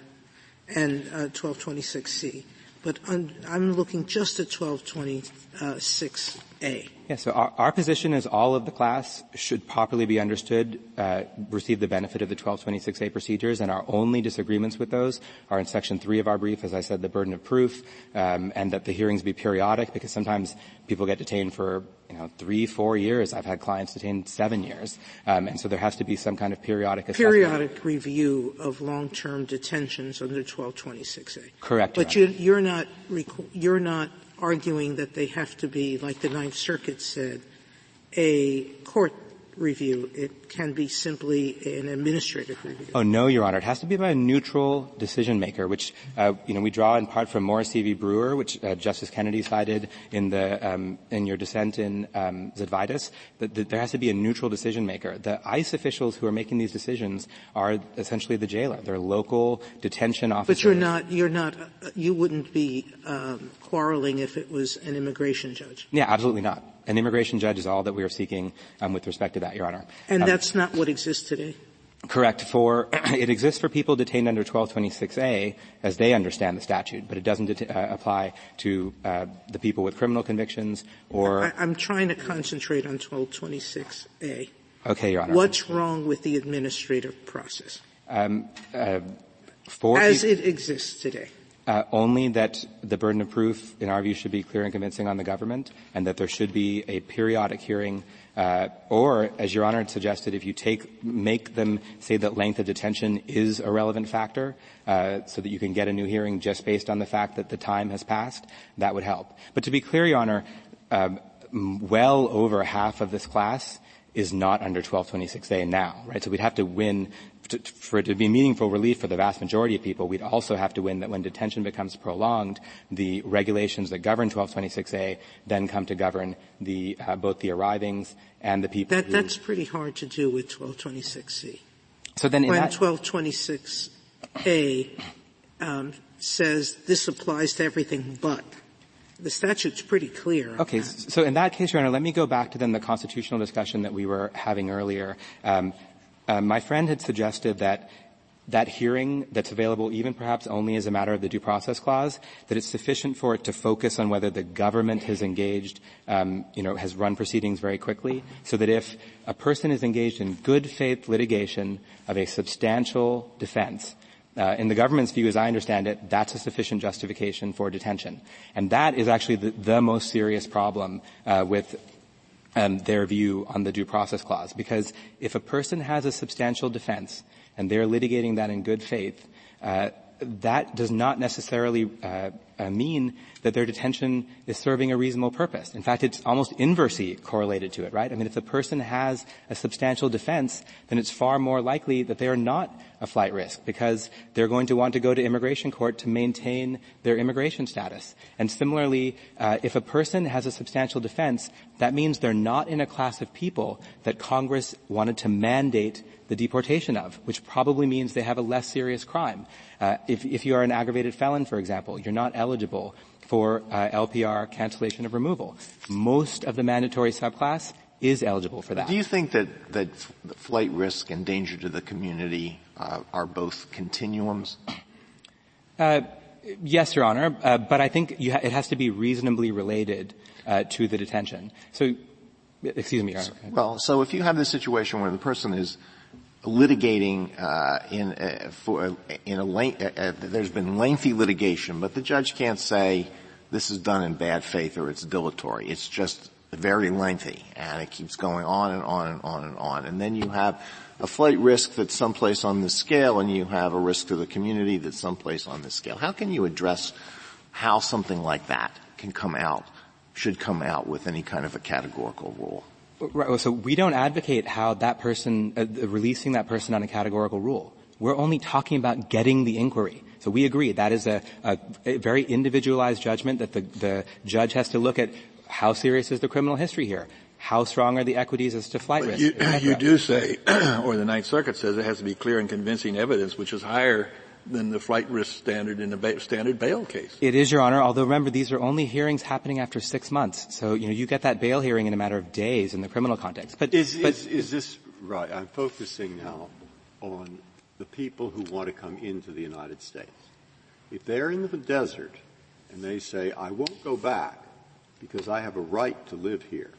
and uh, twelve twenty-six C, but I'm, I'm looking just at twelve twenty-six A. Yeah, so our, our position is all of the class should properly be understood, uh, receive the benefit of the twelve twenty-six A procedures, and our only disagreements with those are in Section three of our brief, as I said, the burden of proof, um, and that the hearings be periodic, because sometimes people get detained for, you know, three, four years. I've had clients detained seven years. Um, and so there has to be some kind of periodic assessment. Periodic review of long-term detentions under twelve twenty-six A. Correct. But you're, you're not, you're not arguing that they have to be, like the Ninth Circuit said, a court review. It can be simply an administrative review. Oh, no, Your Honor. It has to be by a neutral decision-maker, which, uh, you know, we draw in part from Morrissey v. Brewer, which uh, Justice Kennedy cited in the um, in your dissent in um, Zadvydas, that, that there has to be a neutral decision-maker. The ICE officials who are making these decisions are essentially the jailer. They're local detention officers. But you're not, you're not, uh, you wouldn't be um, quarreling if it was an immigration judge. Yeah, absolutely not. An immigration judge is all that we are seeking um, with respect to that, Your Honor. And um, that's not what exists today? Correct. For it exists for people detained under twelve twenty-six A as they understand the statute, but it doesn't det- uh, apply to uh, the people with criminal convictions or... I, I'm trying to concentrate on twelve twenty-six A. Okay, Your Honor. What's wrong with the administrative process? Um, uh, for as e- it exists today. Uh, only that the burden of proof, in our view, should be clear and convincing on the government, and that there should be a periodic hearing, uh, or, as Your Honor had suggested, if you take, make them say that length of detention is a relevant factor, uh, so that you can get a new hearing just based on the fact that the time has passed, that would help. But to be clear, Your Honor, um, well over half of this class is not under twelve twenty-six A now, right? So we'd have to win, to, for it to be meaningful relief for the vast majority of people, we'd also have to win that when detention becomes prolonged, the regulations that govern twelve twenty-six A then come to govern the, uh, both the arrivings and the people that, who... That's pretty hard to do with twelve twenty-six C. So then in when that... twelve twenty-six A, um, says this applies to everything but... The statute's pretty clear. Okay, that. So in that case, Your Honor, let me go back to then the constitutional discussion that we were having earlier. Um, uh, my friend had suggested that that hearing that's available even perhaps only as a matter of the Due Process Clause, that it's sufficient for it to focus on whether the government has engaged, um, you know, has run proceedings very quickly, so that if a person is engaged in good faith litigation of a substantial defense, Uh, in the government's view, as I understand it, that's a sufficient justification for detention. And that is actually the, the most serious problem uh, with um, their view on the Due Process Clause. Because if a person has a substantial defense and they're litigating that in good faith, uh, that does not necessarily uh, uh, mean that their detention is serving a reasonable purpose. In fact, it's almost inversely correlated to it, right? I mean, if the person has a substantial defense, then it's far more likely that they are not a flight risk because they're going to want to go to immigration court to maintain their immigration status. And similarly, uh, if a person has a substantial defense, that means they're not in a class of people that Congress wanted to mandate the deportation of, which probably means they have a less serious crime. Uh, if, if you are an aggravated felon, for example, you're not eligible for uh, L P R cancellation of removal. Most of the mandatory subclass is eligible for that. Do you think that, that flight risk and danger to the community uh, are both continuums? Uh, yes, Your Honor, uh, but I think you ha- it has to be reasonably related uh, to the detention. So, excuse me, Your Honor. Well, so if you have this situation where the person is litigating uh, in uh, for uh, in a length, uh, uh, there's been lengthy litigation, but the judge can't say this is done in bad faith or it's dilatory. It's just very lengthy, and it keeps going on and on and on and on. And then you have a flight risk that's someplace on the scale, and you have a risk to the community that's someplace on the scale. How can you address how something like that can come out, should come out with any kind of a categorical rule? Right, so we don't advocate how that person, uh, releasing that person on a categorical rule. We're only talking about getting the inquiry. So we agree that is a, a, a very individualized judgment that the, the judge has to look at how serious is the criminal history here, how strong are the equities as to flight but risk. You, you do say, or the Ninth Circuit says, it has to be clear and convincing evidence, which is higher than the flight risk standard in the ba- standard bail case. It is, Your Honor, although remember these are only hearings happening after six months. So, you know, you get that bail hearing in a matter of days in the criminal context. But Is, but, is, is this right? I'm focusing now on the people who want to come into the United States. If they're in the desert and they say, I won't go back because I have a right to live here,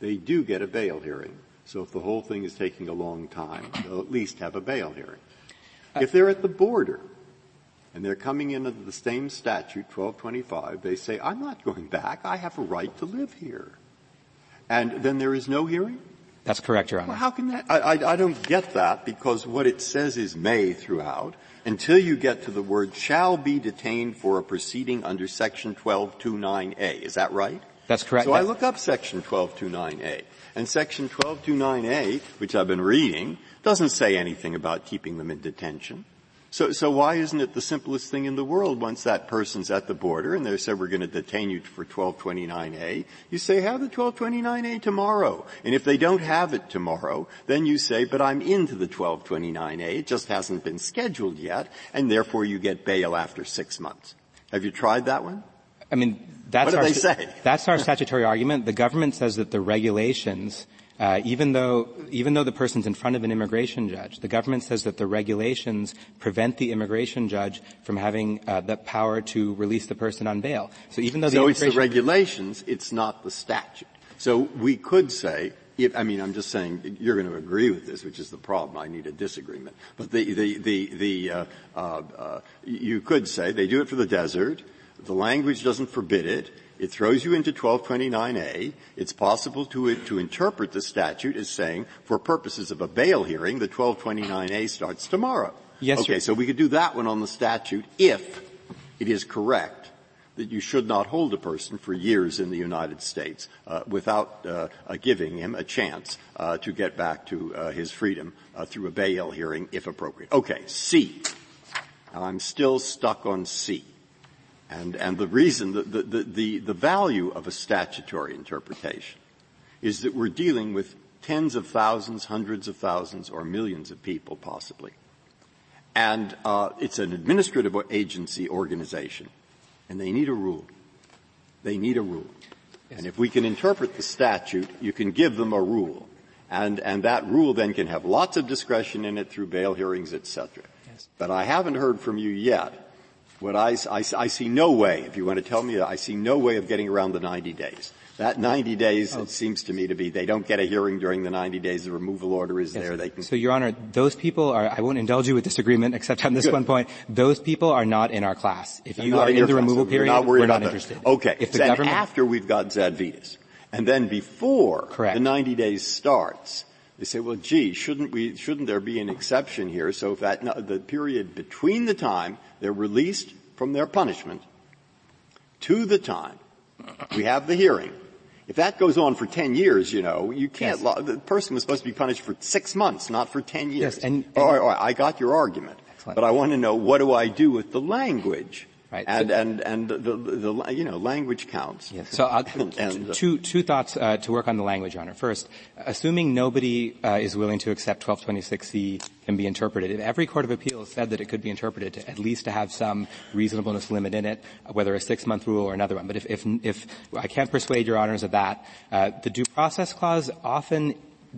they do get a bail hearing. So if the whole thing is taking a long time, they'll at least have a bail hearing. If they're at the border and they're coming in under the same statute, twelve twenty-five, they say, I'm not going back. I have a right to live here. And then there is no hearing? That's correct, Your Honor. Well, how can that? I, I, I don't get that because what it says is may throughout until you get to the word shall be detained for a proceeding under Section twelve twenty-nine A. Is that right? That's correct. So I look up Section twelve twenty-nine A. And Section twelve twenty-nine A, which I've been reading, doesn't say anything about keeping them in detention. So, so why isn't it the simplest thing in the world once that person's at the border and they say we're going to detain you for twelve twenty-nine A? You say, have the twelve twenty-nine A tomorrow. And if they don't have it tomorrow, then you say, but I'm into the twelve twenty-nine A. It just hasn't been scheduled yet, and therefore you get bail after six months. Have you tried that one? I mean, that's what do they say? That's our statutory argument. The government says that the regulations, uh, even though even though the person's in front of an immigration judge, the government says that the regulations prevent the immigration judge from having uh, the power to release the person on bail. So even though the so it's the regulations, it's not the statute. So we could say, if, I mean, I'm just saying you're going to agree with this, which is the problem. I need a disagreement. But the the the, the uh, uh, uh, you could say they do it for the desert. The language doesn't forbid it. It throws you into twelve twenty-nine A. It's possible to to interpret the statute as saying, for purposes of a bail hearing, the twelve twenty-nine A starts tomorrow. Yes, okay, sir. So we could do that one on the statute if it is correct that you should not hold a person for years in the United States uh, without uh, uh, giving him a chance uh, to get back to uh, his freedom uh, through a bail hearing, if appropriate. Okay, C. Now I'm still stuck on C. And, and the reason, the, the, the, the value of a statutory interpretation is that we're dealing with tens of thousands, hundreds of thousands, or millions of people possibly. And, uh, it's an administrative agency organization, and they need a rule. They need a rule. Yes. And if we can interpret the statute, you can give them a rule. And, and that rule then can have lots of discretion in it through bail hearings, et cetera. Yes. But I haven't heard from you yet. What I, I, I see no way, if you want to tell me, I see no way of getting around the ninety days. That ninety days, oh. It seems to me to be, they don't get a hearing during the ninety days. The removal order is yes. there. They can. So, Your Honor, those people are, I won't indulge you with disagreement except on this Good. one point. Those people are not in our class. If They're you are in, in the class. removal so period, not we're not them. interested. Okay. If the then government, after we've got Zadvydas, and then before Correct. the ninety days starts, they say, well, gee, shouldn't we, shouldn't there be an exception here? So if that, the period between the time they're released from their punishment to the time we have the hearing, if that goes on for ten years, you know, you can't, yes. lo- the person was supposed to be punished for six months, not for ten years. Yes, and, and, all right, all right, I got your argument. Excellent. But I want to know, what do I do with the language Right. And, so, and, and the, the, you know, language counts. Yes. So I'll, and, two, two thoughts, uh, to work on the language, Your Honor. First, assuming nobody, uh, is willing to accept twelve twenty-six C can be interpreted. If every court of appeals said that it could be interpreted to at least to have some reasonableness limit in it, whether a six-month rule or another one. But if, if, if I can't persuade Your Honors of that, uh, the due process clause often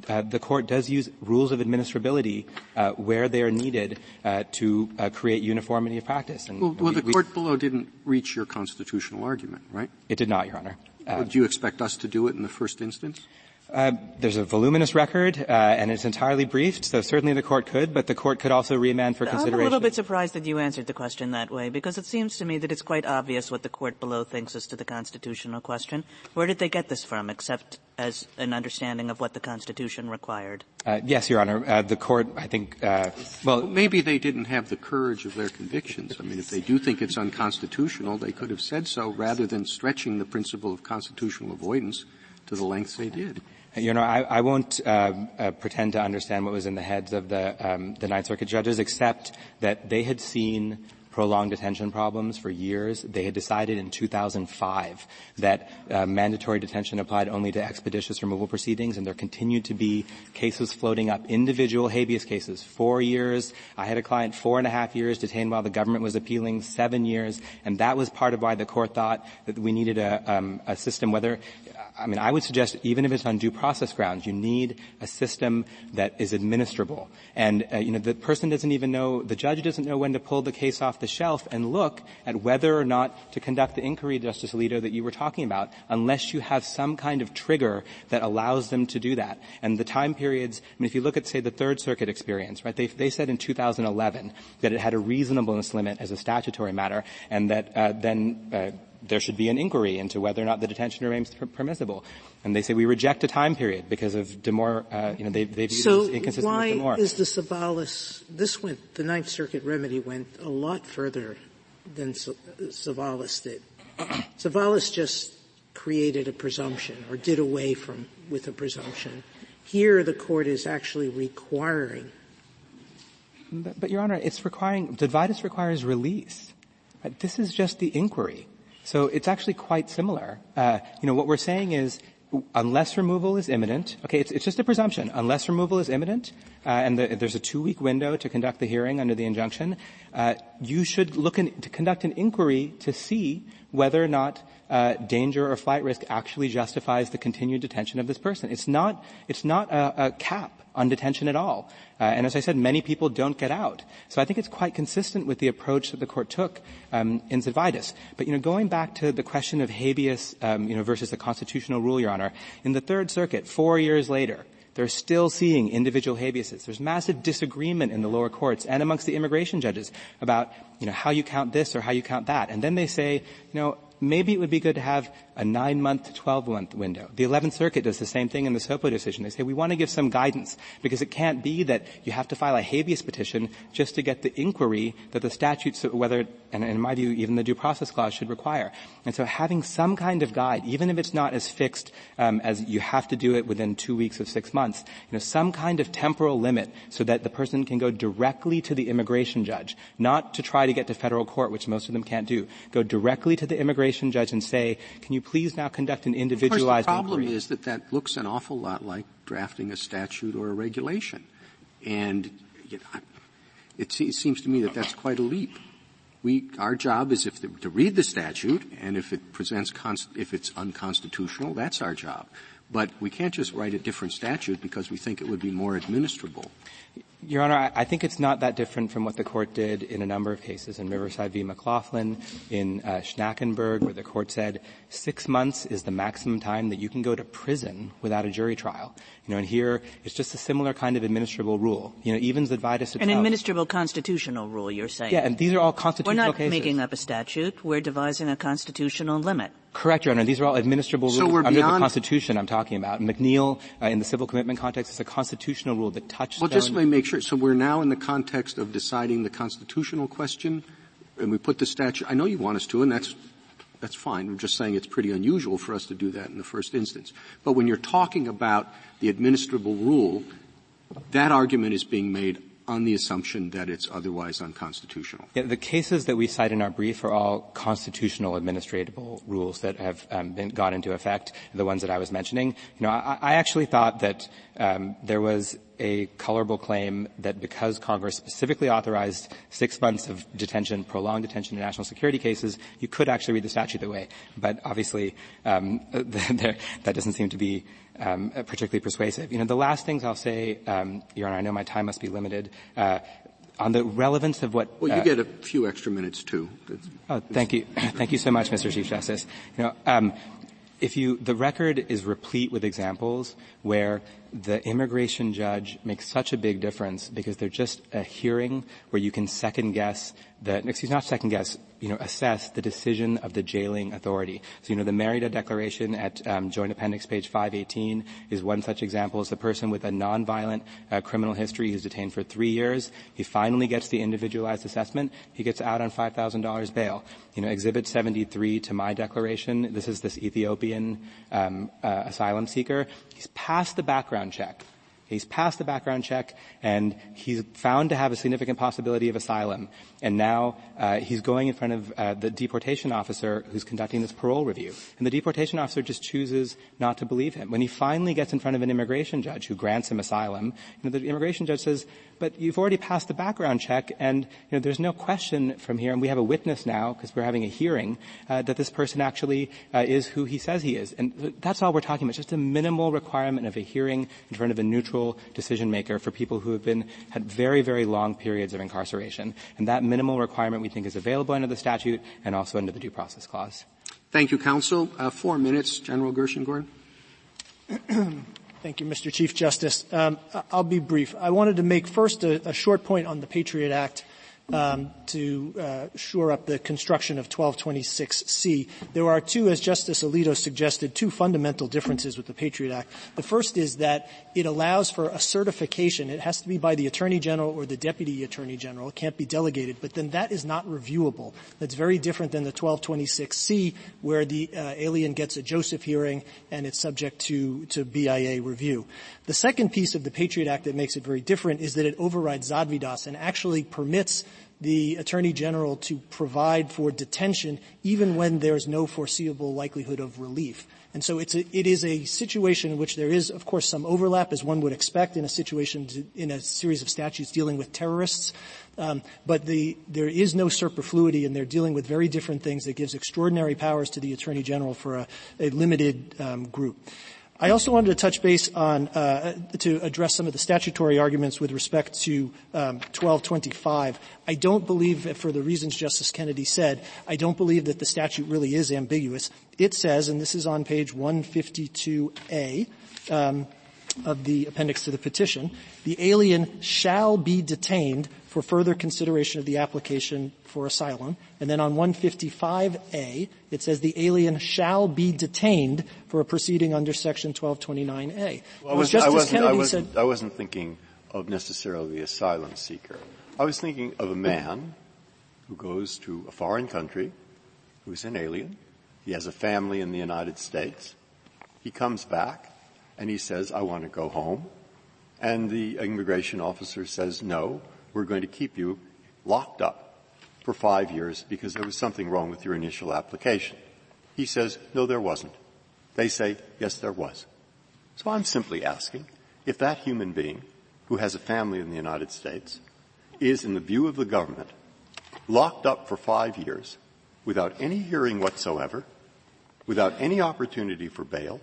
Uh, the court does use rules of administrability uh, where they are needed uh, to uh, create uniformity of practice. And, well, you know, well we, the court we, below didn't reach your constitutional argument, right? It did not, Your Honor. Uh, well, do you expect us to do it in the first instance? Uh, there's a voluminous record, uh, and it's entirely briefed, so certainly the court could, but the court could also remand for consideration. I'm a little bit surprised that you answered the question that way, because it seems to me that it's quite obvious what the court below thinks as to the constitutional question. Where did they get this from, except as an understanding of what the Constitution required? Uh, yes, Your Honor. Uh, the court, I think, uh, well, well... maybe they didn't have the courage of their convictions. I mean, if they do think it's unconstitutional, they could have said so rather than stretching the principle of constitutional avoidance to the lengths they did. You know, I, I won't uh, uh, pretend to understand what was in the heads of the, um, the Ninth Circuit judges, except that they had seen prolonged detention problems for years. They had decided in two thousand five that uh, mandatory detention applied only to expeditious removal proceedings, and there continued to be cases floating up, individual habeas cases, four years. I had a client four and a half years detained while the government was appealing, seven years, and that was part of why the court thought that we needed a, um, a system, whether I mean, I would suggest, even if it's on due process grounds, you need a system that is administrable. And, uh, you know, the person doesn't even know, the judge doesn't know when to pull the case off the shelf and look at whether or not to conduct the inquiry, Justice Alito, that you were talking about, unless you have some kind of trigger that allows them to do that. And the time periods, I mean, if you look at, say, the Third Circuit experience, right, they, they said in two thousand eleven that it had a reasonableness limit as a statutory matter, and that uh, then uh, there should be an inquiry into whether or not the detention remains permissible. And they say we reject a time period because of Demore, uh, you know, they, they view so it as inconsistent with Demore. So why is the Savalas, this went, the Ninth Circuit remedy went a lot further than Savalas did. Savalas just created a presumption or did away from, with a presumption. Here the court is actually requiring. But, but Your Honor, it's requiring, Zadvydas requires release. Right? This is just the inquiry. So it's actually quite similar. Uh, you know, what we're saying is, unless removal is imminent, okay, it's, it's just a presumption. Unless removal is imminent, uh, and the, there's a two-week window to conduct the hearing under the injunction, uh, you should look in, to conduct an inquiry to see whether or not uh, danger or flight risk actually justifies the continued detention of this person. It's not, it's not a, a cap on detention at all. Uh, and as I said, many people don't get out. So I think it's quite consistent with the approach that the court took um, in Zadvydas. But, you know, going back to the question of habeas, um, you know, versus the constitutional rule, Your Honor, in the Third Circuit, four years later, they're still seeing individual habeases. There's massive disagreement in the lower courts and amongst the immigration judges about, you know, how you count this or how you count that. And then they say, you know, maybe it would be good to have a nine-month to twelve-month window. The eleventh Circuit does the same thing in the Sopo decision. They say we want to give some guidance because it can't be that you have to file a habeas petition just to get the inquiry that the statutes, whether, and in my view, even the due process clause should require. And so having some kind of guide, even if it's not as fixed um, as you have to do it within two weeks of six months, you know, some kind of temporal limit so that the person can go directly to the immigration judge, not to try to get to federal court, which most of them can't do. Go directly to the immigration judge and say, can you please now conduct an individualized inquiry? Of course, the problem inquiry? is that that looks an awful lot like drafting a statute or a regulation. And you know, it seems to me that that's quite a leap. We, our job is if the, to read the statute, and if it presents, const, if it's unconstitutional, that's our job. But we can't just write a different statute because we think it would be more administrable. Your Honor, I, I think it's not that different from what the court did in a number of cases, in Riverside v. McLaughlin, in uh, Schnackenberg, where the court said six months is the maximum time that you can go to prison without a jury trial. You know, and here it's just a similar kind of administrable rule. You know, even Zadvydas itself. An administrable constitutional rule, you're saying. Yeah, and these are all constitutional cases. We're not cases. making up a statute. We're devising a constitutional limit. Correct, Your Honor. These are all administrable so rules we're under the Constitution I'm talking about. McNeil, uh, in the civil commitment context, is a constitutional rule that touches. Well, just let me make sure. So we're now in the context of deciding the constitutional question, and we put the statute. I know you want us to, and that's that's fine. I'm just saying it's pretty unusual for us to do that in the first instance. But when you're talking about the administrable rule, that argument is being made on the assumption that it's otherwise unconstitutional? Yeah, the cases that we cite in our brief are all constitutional administratable rules that have um, been gone into effect, the ones that I was mentioning. You know, I, I actually thought that um, there was a colorable claim that because Congress specifically authorized six months of detention, prolonged detention in national security cases, you could actually read the statute that way. But obviously, um, that doesn't seem to be um, particularly persuasive. You know, the last things I'll say, um, Your Honor, I know my time must be limited. Uh, on the relevance of what, well, you uh, get a few extra minutes too. That's, oh, thank you, thank you so much, Mister Chief Justice. You know, um, if you, the record is replete with examples where the immigration judge makes such a big difference because they're just a hearing where you can second guess the, excuse me, not second guess, you know, assess the decision of the jailing authority. So, you know, the Merida Declaration at um, Joint Appendix page five eighteen is one such example. It's the person with a nonviolent uh, criminal history who's detained for three years. He finally gets the individualized assessment. He gets out on five thousand dollars bail. You know, Exhibit seventy-three to my declaration, this is this Ethiopian um, uh, asylum seeker. He's passed the background check. He's passed the background check, and he's found to have a significant possibility of asylum. And now uh, he's going in front of uh, the deportation officer who's conducting this parole review. And the deportation officer just chooses not to believe him. When he finally gets in front of an immigration judge who grants him asylum, you know, the immigration judge says, but you've already passed the background check, and you know, there's no question from here, and we have a witness now because we're having a hearing, uh, that this person actually uh, is who he says he is. And that's all we're talking about, just a minimal requirement of a hearing in front of a neutral decision maker for people who have been had very, very long periods of incarceration. And that minimal requirement we think is available under the statute and also under the Due Process Clause. Thank you, counsel. Uh, four minutes, General Gershengorn. Thank you, Mister Chief Justice. Um, I'll be brief. I wanted to make first a, a short point on the Patriot Act um, to uh, shore up the construction of twelve twenty-six C. There are two, as Justice Alito suggested, two fundamental differences with the Patriot Act. The first is that it allows for a certification. It has to be by the Attorney General or the Deputy Attorney General. It can't be delegated. But then that is not reviewable. That's very different than the twelve twenty-six C, where the uh, alien gets a Joseph hearing and it's subject to, to B I A review. The second piece of the Patriot Act that makes it very different is that it overrides Zadvydas and actually permits the Attorney General to provide for detention even when there's no foreseeable likelihood of relief. And so it's a, it is a situation in which there is, of course, some overlap, as one would expect in a situation to, in a series of statutes dealing with terrorists. Um, but the, there is no superfluity, and they're dealing with very different things that gives extraordinary powers to the Attorney General for a, a limited um, group. I also wanted to touch base on uh to address some of the statutory arguments with respect to um twelve twenty-five. I don't believe, that for the reasons Justice Kennedy said, I don't believe that the statute really is ambiguous. It says, and this is on page one fifty-two A um, of the appendix to the petition, the alien shall be detained for further consideration of the application for asylum. And then on one fifty-five A, it says the alien shall be detained for a proceeding under Section twelve twenty-nine A. Well, I, was, Justice I, wasn't, Kennedy I, wasn't, said, I wasn't thinking of necessarily the asylum seeker. I was thinking of a man who goes to a foreign country, who's an alien. He has a family in the United States. He comes back, and he says, I want to go home. And the immigration officer says, no, we're going to keep you locked up for five years because there was something wrong with your initial application. He says, no, there wasn't. They say, yes, there was. So I'm simply asking if that human being who has a family in the United States is, in the view of the government, locked up for five years without any hearing whatsoever, without any opportunity for bail,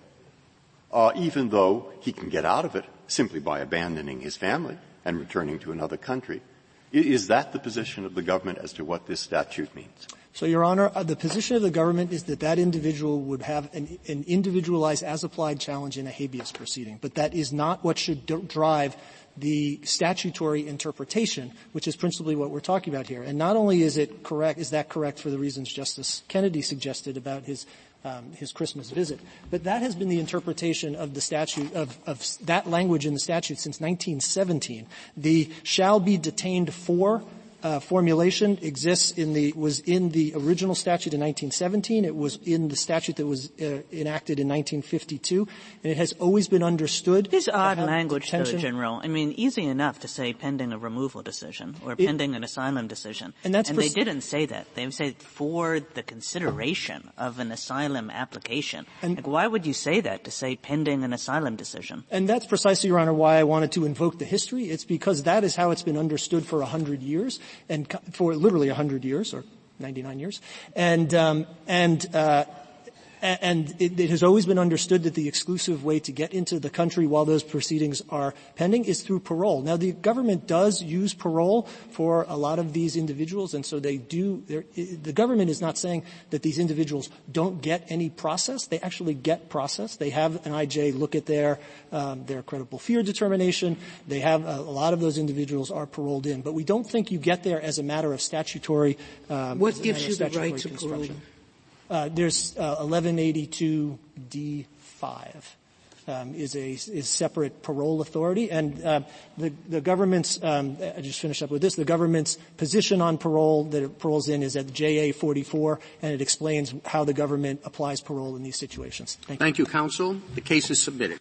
Uh, even though he can get out of it simply by abandoning his family and returning to another country. Is that the position of the government as to what this statute means? So, Your Honor, uh, the position of the government is that that individual would have an, an individualized as-applied challenge in a habeas proceeding, but that is not what should d- drive the statutory interpretation, which is principally what we're talking about here. And not only is it correct, is that correct for the reasons Justice Kennedy suggested about his Um, his Christmas visit. But that has been the interpretation of the statute, of, of that language in the statute since nineteen seventeen. The shall be detained for uh, formulation exists in the, was in the original statute in nineteen seventeen. It was in the statute that was uh, enacted in nineteen fifty-two, and it has always been understood. This odd language, though, General. I mean, easy enough to say pending a removal decision or it, pending an asylum decision. And that's And pers- they didn't say that. They said for the consideration of an asylum application. And like, why would you say that to say pending an asylum decision? And that's precisely, Your Honor, why I wanted to invoke the history. It's because that is how it's been understood for a hundred years, and for literally a hundred years or ninety-nine years, and um, and uh, and it, it has always been understood that the exclusive way to get into the country while those proceedings are pending is through parole. Now, the government does use parole for a lot of these individuals, and so they do. The government is not saying that these individuals don't get any process. They actually get process. They have an I J look at their um, their credible fear determination. They have a, a lot of those individuals are paroled in, but we don't think you get there as a matter of statutory. Um, what gives you the right to parole? Uh, there's, uh, eleven eighty-two D five, um, is a, is separate parole authority. And, uh, the, the government's, um, I just finished up with this. The government's position on parole that it paroles in is at J A forty-four, and it explains how the government applies parole in these situations. Thank you. Thank you, counsel. The case is submitted.